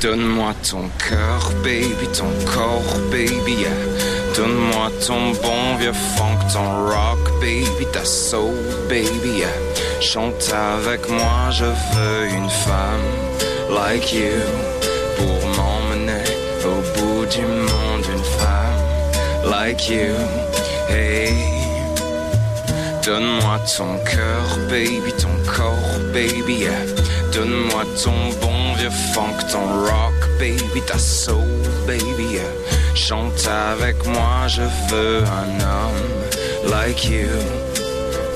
Donne-moi ton cœur, baby, ton corps, baby. Donne-moi ton bon vieux funk, ton rock, baby, ta soul, baby. Chante avec moi, je veux une femme like you pour m'emmener au bout du monde, une femme like you. Hey. Donne-moi ton cœur, baby, ton corps, baby. Donne-moi ton bon vieux funk, ton rock, baby, ta soul, baby. Chante avec moi, je veux un homme like you.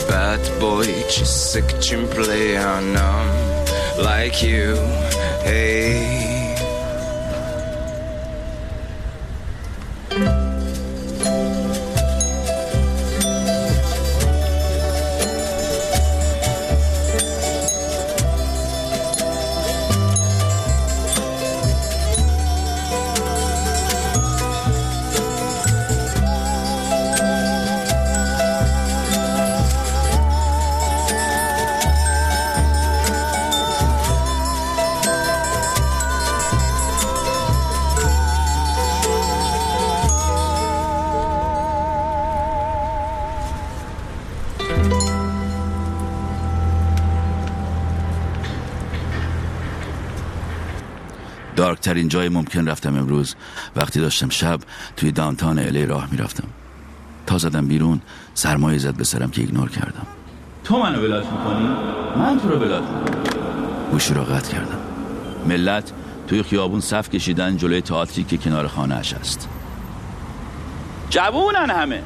Bad boy, tu sais que tu me plais, un homme like you. Hey. دارکترین جای ممکن رفتم امروز وقتی داشتم شب توی دانتان اله راه میرفتم. تا زدم بیرون سرمایه زد به سرم که ایگنور کردم. تو منو بلاد میکنی؟ من تو رو بلاد میکنم. گوشی رو قطع کردم. ملت توی خیابون صف کشیدن جلوی تئاتری که کنار خانه‌اش است. جوونن همه.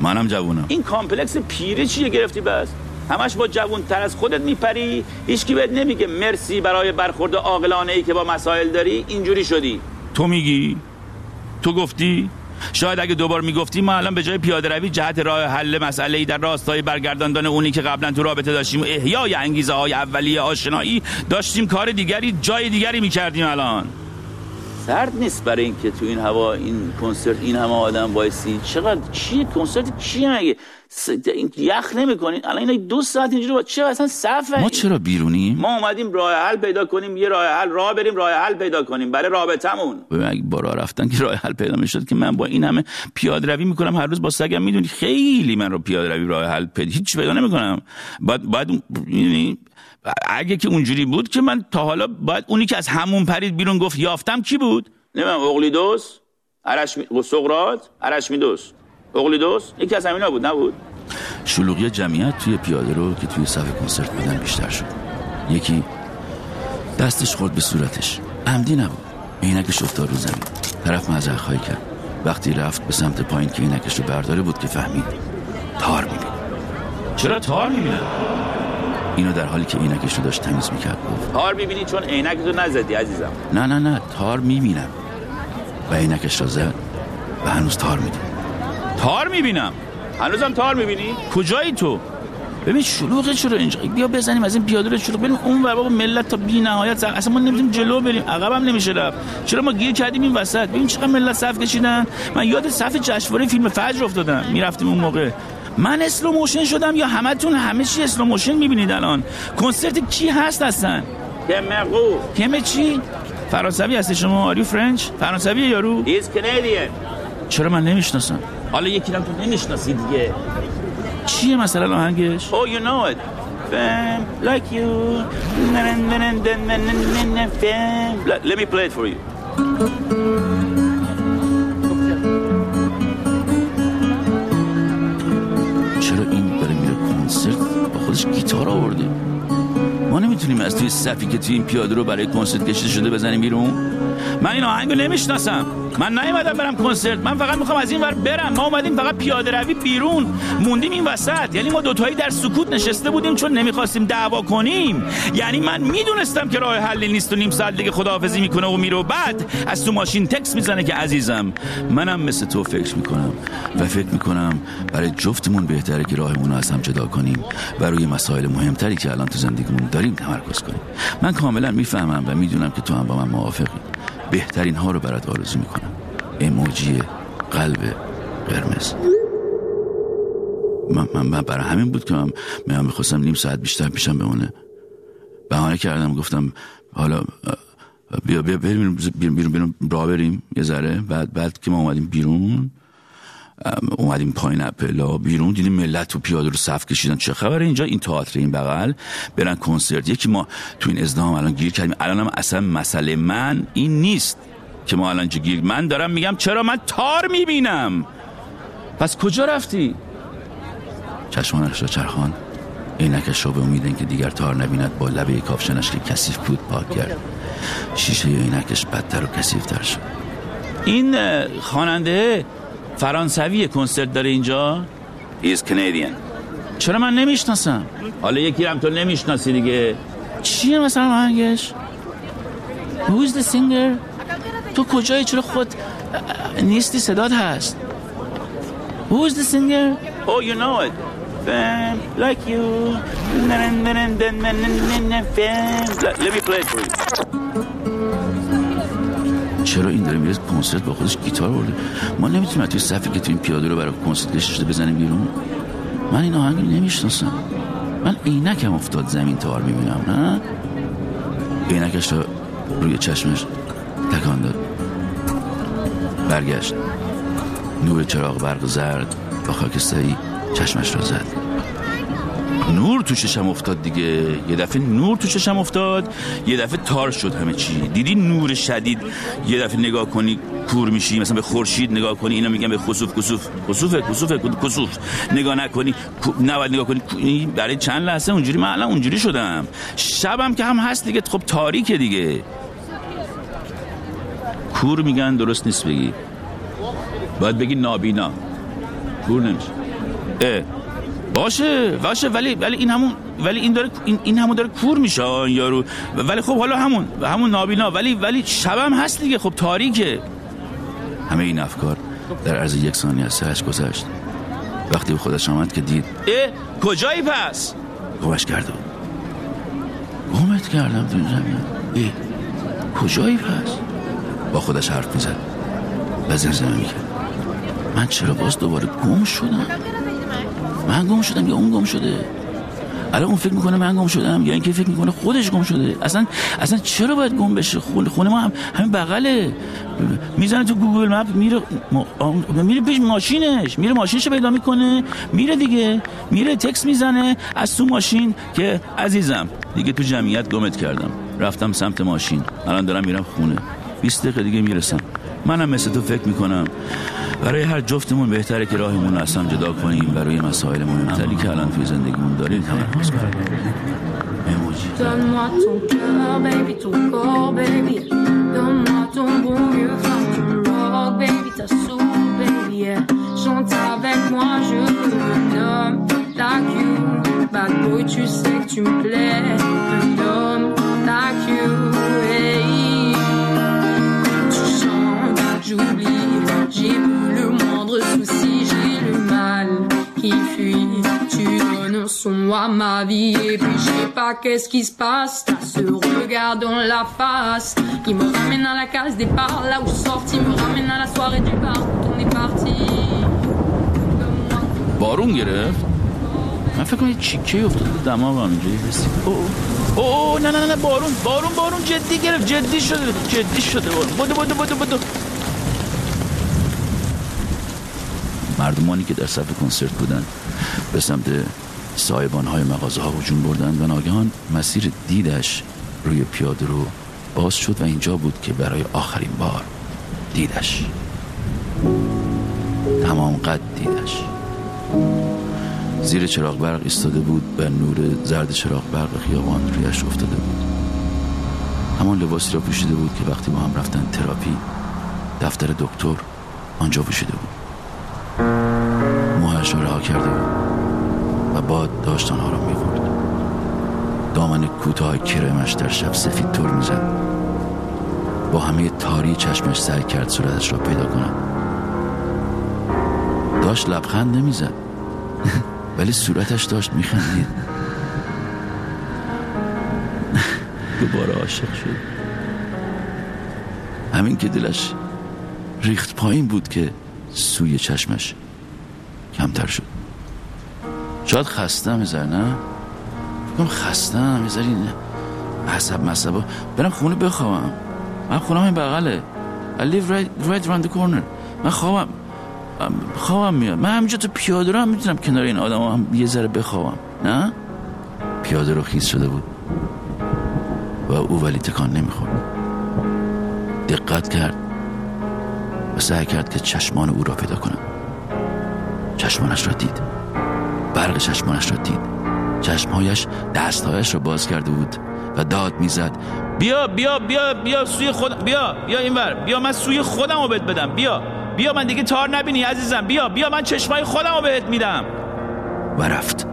منم جوونم. این کامپلکس پیری چیه گرفتی بس؟ همش با جوون تر از خودت میپری، هیچکی بهت نمیگه مرسی برای برخورد عاقلانه ای که با مسائل داری. اینجوری شدی. تو میگی؟ تو گفتی؟ شاید اگه دوبار میگفتی ما الان به جای پیاده روی جهت راه حل مسئله ای در راستای برگرداندن اونی که قبلا تو رابطه داشتیم و احیای انگیزه های اولیه آشنایی داشتیم، کار دیگری جای دیگری میکردیم. الان سرد نیست برای اینکه تو این هوا این کنسرت این همه آدم وایسی؟ چقدر چی کنسرت چی مگه؟ س... این یخ نمی‌کنین الان اینا دو ساعت اینجوری با چه اصلا صفه؟ ما چرا بیرونیم؟ ما اومدیم راه حل پیدا کنیم، یه راه حل راه بریم راه حل پیدا کنیم برای رابطمون. ببین با راه رفتن که راه حل پیدا میشد که من با این همه پیاده روی میکنم هر روز با سگم، میدونی خیلی من رو پیاده روی راه حل پیدا هیچ پیدا نمی‌کنم. بعد بعد اگه که اونجوری بود که من تا حالا باید اونی که از همون پرید بیرون گفت یافتم کی بود؟ نمیدونم اقلیدوس، ارش می... سقراط، ارشمیدس، اقلیدوس، یکی از همینا بود نبود؟ شلوغی جمعیت توی پیاده رو که توی صف کنسرت بودن بیشتر شد. یکی دستش خورد به صورتش. عمدی نبود. عینکش افتاد رو زمین. طرف مزخ خای کرد. وقتی رفت به سمت پایین که عینکش رو برداره بود که فهمید تار می‌بینه. چرا تار می‌بینه؟ اینو در حالی که عینکش رو داشت تمیز میکرد گفت تار میبینی چون عینکتو نزدی عزیزم. نه نه نه تار میبینم. و عینکش رو زد و هنوز تار میدید. تار میبینم هنوزم تار میبینی؟ کجایی تو؟ ببین شلوغش رو اینجا بیا بزنیم از این پیاده رو شلوغ بریم اون ور بابا. ملت تا بی نهایت زن. اصلا ما نمیتونیم جلو بریم عقب هم نمیشه رفت. چرا ما گیر کردیم این وسط؟ ببین چقدر ملت صف کشیدن. من یاد صف جشنواره فیلم فجر افتادم. میرفتیم اون موقع من اسلو موشن شدم یا همتون همه چی اسلو موشن میبینید الان؟ کنسرت کی هست هستن؟ کمقو کم چی؟ فرانسوی هستی شما؟ آریو فرنچ؟ فرانسوی یارو؟ ایز کنیدین. چرا من نمیشناسم؟ حالا یکی رو تو نمیشناسی دیگه. چیه مثلا آهنگش؟ Oh you know it Fam like you Let me play it for you. گیتار آورده. ما نمیتونیم از توی صفی که توی این پیاده رو برای کنسرت کشیده شده بزنیم بیرون؟ من این آهنگو نمیشناسم. من نیومدم برم کنسرت. من فقط میخوام از این ور برم. ما اومدیم فقط پیاده روی بیرون موندیم این وسط. یعنی ما دوتایی در سکوت نشسته بودیم چون نمیخواستیم دعوا کنیم. یعنی من میدونستم که راه حلی نیست و نیم ساعت دیگه خداحافظی میکنه و میره. بعد از تو ماشین تکس میزنه که عزیزم منم مثل تو فکر میکنم و فکر میکنم برای جفتمون بهتره که راهمون رو از هم جدا کنیم و روی مسائل مهمتری که الان تو زندگیمون داریم تمرکز کنیم. من کاملا میفهمم و میدونم که تو هم با من موافقی. بهترین ها رو برات آرزو میکنم. ایموجی قلب قرمز. من, من, من برای همین بود که من, من میخواستم نیم ساعت بیشتر پیشم بمونه. بهانه کردم گفتم حالا بیا بیا بریم بیرون بیرون راه بریم یه ذره. بعد بعد که ما اومدیم بیرون اومدیم پایین اپلا بیرون دیدیم ملت و پیاده رو صف کشیدن. چه خبره اینجا؟ این تئاتر این بغل برن کنسرت. یکی ما تو این ازدحام الان گیر کردیم. الان هم اصلا مسئله من این نیست که ما الان چه گیر. من دارم میگم چرا من تار میبینم. پس کجا رفتی؟ چشمانش رو چرخان عینکش رو به امیدن که دیگر تار نبیند با لبه کافشنش که کثیف بود پاک کرد. شیشه عینکش بدتر و کثیف‌تر شد. این خواننده فرانسوی کنسرت داره اینجا؟ He is Canadian. چرا من نمیشناسم؟ حالا یکی هم تو نمیشناسی دیگه. چیه مثلا آهنگش؟ Who's the singer؟ تو کجایی؟ چرا خود نیستی صداد هست؟ Who's the singer؟ Oh you know it. Fam like you. Let me play it for you. چرا این داره میره کنسرت با خودش گیتار برده؟ ما نمیتونیم توی صفحه که توی این پیاده رو برای کنسرت کشیده بزنیم بیرون. من این آهنگ نمیشناسم. من عینکم افتاد زمین تا آر میبینم. نه عینکش تا روی چشمش تکان داد، برگشت، نور چراغ برق زرد و خاکستری چشمش را زد. نور تو چشم افتاد دیگه، یه دفعه نور تو چشم افتاد، یه دفعه تار شد همه چی. دیدی نور شدید یه دفعه نگاه کنی کور میشی، مثلا به خورشید نگاه کنی، اینا میگن به خسوف، کسوف کسوفه کسوفه کسوف نگاه نکنی، نباید نگاه کنی. برای چند لحظه اونجوری، من الان اونجوری شدم. شبم که هم هست دیگه، خب تاریکه دیگه. کور میگن درست نیست بگی، باید بگی نابینا. کور نمیشه. اه باشه باشه، ولی ولی این همون، ولی این داره این, این همون داره کور میشه یارو. ولی خب حالا همون همون نابینا، ولی ولی شبم هست دیگه، خب تاریکه. همه این افکار در عرض یک ثانیه از سرش گذشت. وقتی به خودش آمد که دید اه کجایی پس؟ گمش کرده بود. گمت کردم تو این زمین. اه کجایی پس؟ با خودش حرف میزد و زمزمه میکرد. من چرا باز دوباره گم شدم؟ من گم شدم یا اون گم شده؟ الان اون فکر میکنه من گم شدم یا اینکه فکر میکنه خودش گم شده؟ اصلا اصلا چرا باید گم بشه؟ خونه ما هم همین بغله، میزنه تو گوگل مپ، میره میره پیش ماشینش، میره ماشینش پیدا میکنه، میره دیگه، میره تکست میزنه از تو ماشین که عزیزم دیگه تو جمعیت گمت کردم، رفتم سمت ماشین، الان دارم میرم خونه، بیست دقیقه دیگه میرسم. منم مثل تو فکر میکنم برای هر جفتمون بهتره که راهمون رو اصلا جدا کنیم و روی مسائل مهمتری که الان توی زندگیمون داریم تمرکز کنیم. اموجی Donne-moi ton cœur baby, ton corps baby, donne-moi ton bon vieux femme, tu rock baby, ta soul baby, chante avec moi, je me nomme ta cute, bad boy tu sais que tu me plais, je me nomme ta cute. J'oublie, j'ai plus le moindre souci, j'ai le mal qui fuit. Tu renonces en moi ma vie et puis je sais pas qu'est-ce qui se passe. T'as ce regard dans la face qui me ramène à la case départ, là où je sortis, me ramène à la soirée du bar où on est parti. بارون گرفت. من فکر کنم چیکی افتاد تو دماغم اینجوری رسید. او او نه نه نه بارون بارون بارون جدی گرفت، جدی شده جدی شده بده بده بده بده. مردمانی که در صف کنسرت بودند به سمت صاحبانهای مغازه ها هجوم بردند و ناگهان مسیر دیدش روی پیاده رو باز شد و اینجا بود که برای آخرین بار دیدش، تمام قد دیدش. زیر چراغ برق ایستاده بود و نور زرد چراغ برق خیابان رویش افتاده بود. همان لباسی را پوشیده بود که وقتی با هم رفتن تراپی دفتر دکتر آنجا پوشیده بود. موهاش را رها کرده بود و باد داشت آنها را می‌برد. دامن کوتاه کرمش در شب سفید تور می‌زد. با همه تاری چشمش سعی کرد صورتش را پیدا کند. داشت لبخند نمی‌زد ولی صورتش داشت می‌خندید. دوباره عاشق شد. همین که دلش ریخت پایین بود که سوی چشمش کمتر شد. شاید خستم یه ذره، نه بگم خستم یه ذره، عصب مصبا برم خونه بخوابم. من خونم این بغله. I live right, right around the corner. من خوابم خوابم میاد. من همینجا تو پیاده رو هم میتونم کنار این آدم هم یه ذره بخوابم، نه؟ پیاده رو خیس شده بود و او ولی تکان نمیخورد. دقت کرد و سعی کرد که چشمان او را پیدا کنم. چشمانش را دید، برق چشمانش را دید. چشمهایش دستهایش را باز کرده بود و داد میزد بیا بیا بیا بیا سوی خود، بیا بیا اینور، بیا من سوی خودم رو بهت بدم، بیا بیا من دیگه تار نبینی عزیزم، بیا بیا من چشمای خودم رو بهت میدم. و رفت.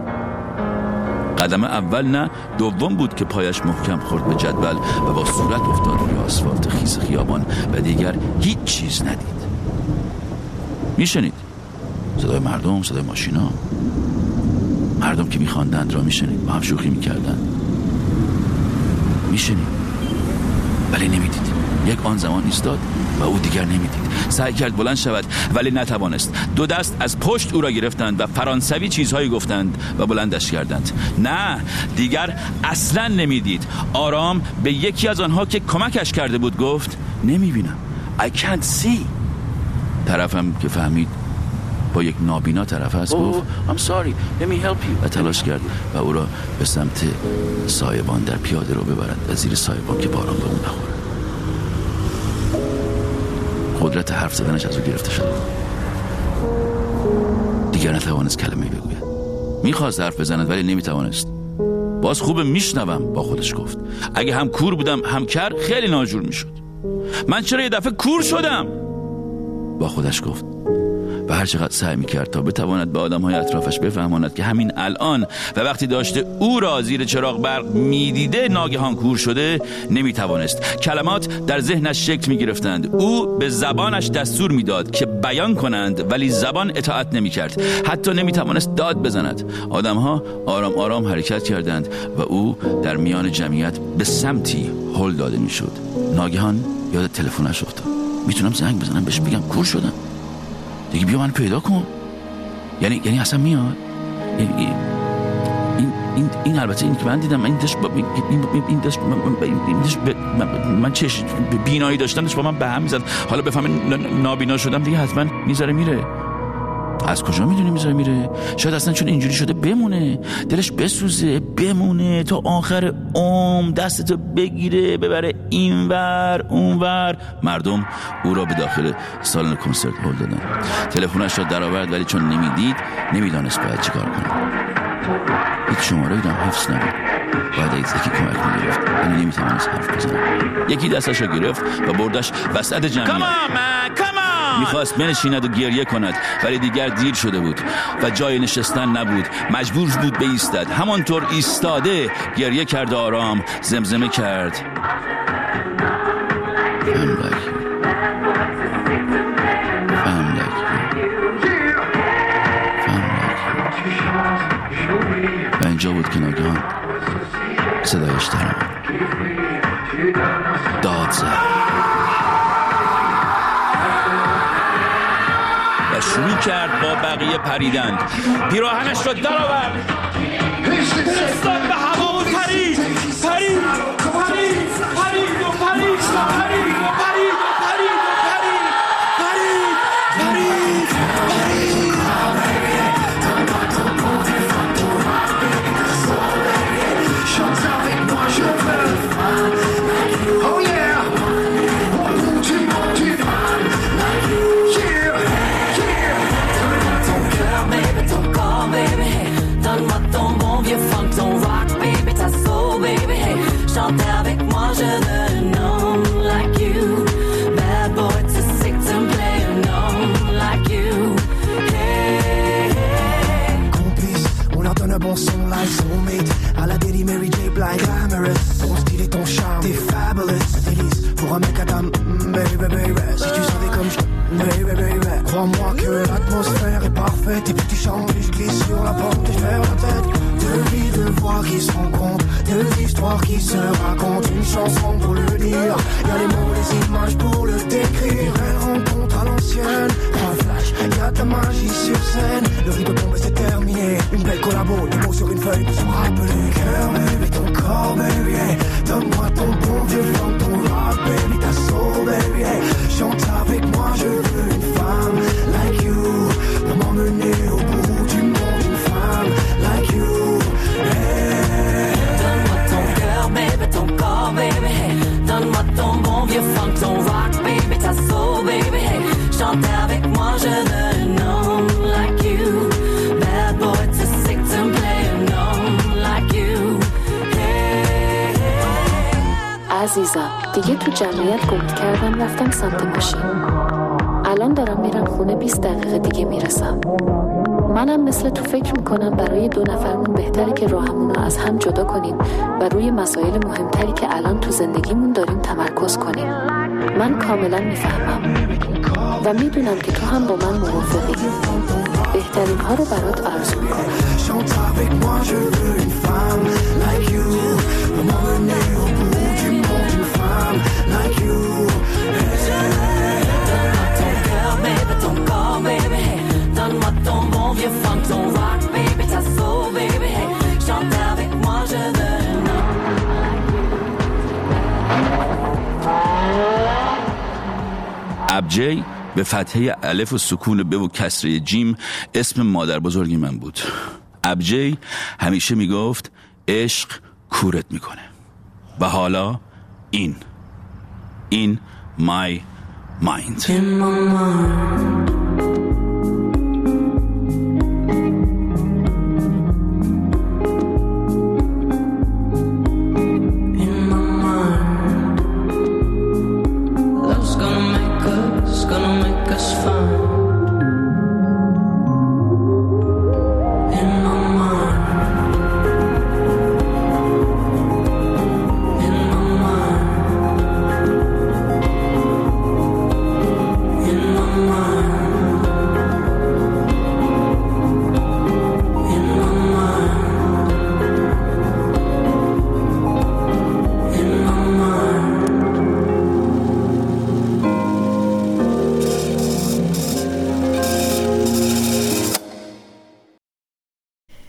قدم اول نه، دوم بود که پایش محکم خورد به جدول و با صورت افتاد روی آسفالت خیس خیابان و دیگر هیچ چیز ندید. میشنید صدای مردم، صدای ماشینا، مردم که میخواندند را میشنید، با هم شوخی میکردند، میشنید ولی نمیدید. یک آن زمان ایستاد و او دیگر نمیدید. سعی کرد بلند شود ولی نتوانست. دو دست از پشت او را گرفتند و فرانسوی چیزهایی گفتند و بلندش کردند. نه، دیگر اصلا نمیدید. آرام به یکی از آنها که کمکش کرده بود گفت نمیبینم. I can't see. طرفم که فهمید با یک نابینا طرف هست گفت I'm sorry, let me help you. و تلاش کرد و او را به سمت سایبان در پیاده رو ببرد و زیر سایبان که باران به اون نخورد. قدرت حرف زدنش از او گرفته شد. دیگر نتوانست کلمه بگوید. میخواست حرف بزند ولی نمیتوانست. باز خوب میشنوم با خودش گفت. اگه هم کور بودم هم کر خیلی ناجور میشد. من چرا یه دفعه کور شدم؟ با خودش گفت. و هر چقدر سعی میکرد تا بتواند به آدم‌های اطرافش بفهماند که همین الان و وقتی داشته او را زیر چراغ برق میدیده ناگهان کور شده، نمیتوانست. کلمات در ذهنش شکل میگرفتند. او به زبانش دستور میداد که بیان کنند ولی زبان اطاعت نمیکرد. حتی نمیتوانست داد بزند. آدم‌ها آرام آرام حرکت کردند و او در میان جمعیت به سمتی هل داده میشد. ناگهان یاد تلفنش افتاد. میتونم زنگ بزنم بهش بگم کور شدم. دیگه بیا من پیدا کن. یعنی یعنی اصلا میاد. یعنی این این این البته این که من دیدم این داشت این این داشت من من چش بینایی داشتنش با من به هم میزد. حالا بفهمه نابینا شدم دیگه حتما میذاره میره. از کجا میدونی میذاره میره؟ شاید اصلا چون اینجوری شده بمونه، دلش بسوزه بمونه تا آخر عمر، دستتو بگیره ببره اینور اونور. مردم او را به داخل سالن کنسرت هل دادن. تلفنش را در آورد ولی چون نمیدید نمیدانست باید چیکار کنه. هیچ شماره‌ای هم حفظ نبود. بعد از اینکه کمک می‌گرفت یعنی نمیتوانست حرف بزنه. یکی دستش را گرفت و بردش وسط جمعیت. کام آن کام آن. میخواست بنشیند و گریه کند ولی دیگر دیر شده بود و جای نشستن نبود. مجبور بود بایستد. همانطور ایستاده گریه کرد، آرام زمزمه کرد. I'm like you. I'm like you. I'm like you. و اینجا بود که ناگهان صدایش درآمد. داد زد و شروع کرد با بقیه پریدن. پیراهنش را در آورد، پرستان به هوا و پرید پرید پرید پرید و پرید و پرید و پرید و پرید و پرید پرید پرید پرید عزیزم دیگه تو جمعیت گمت کردم، رفتم سمت ماشین. الان دارم میرم خونه، بیست دقیقه دیگه میرسم. منم مثل تو فکر میکنم برای دو نفرمون بهتره که راهمون رو از هم جدا کنیم و روی مسائل مهمتری که الان تو زندگیمون داریم تمرکز کنیم. من کاملا میفهمم و میدونم که تو هم با من موافقی. بهترین ها رو برات عرض میکنم. Donne-moi ton bon vieux funk, ton rock, baby, ta soul, baby, hey, chante avec moi, je veux ابجی به فتحه الف و سکون ب و کسره جیم اسم مادر بزرگی من بود. ابجی همیشه میگفت عشق کورت میکنه و حالا این این my mind. In my mind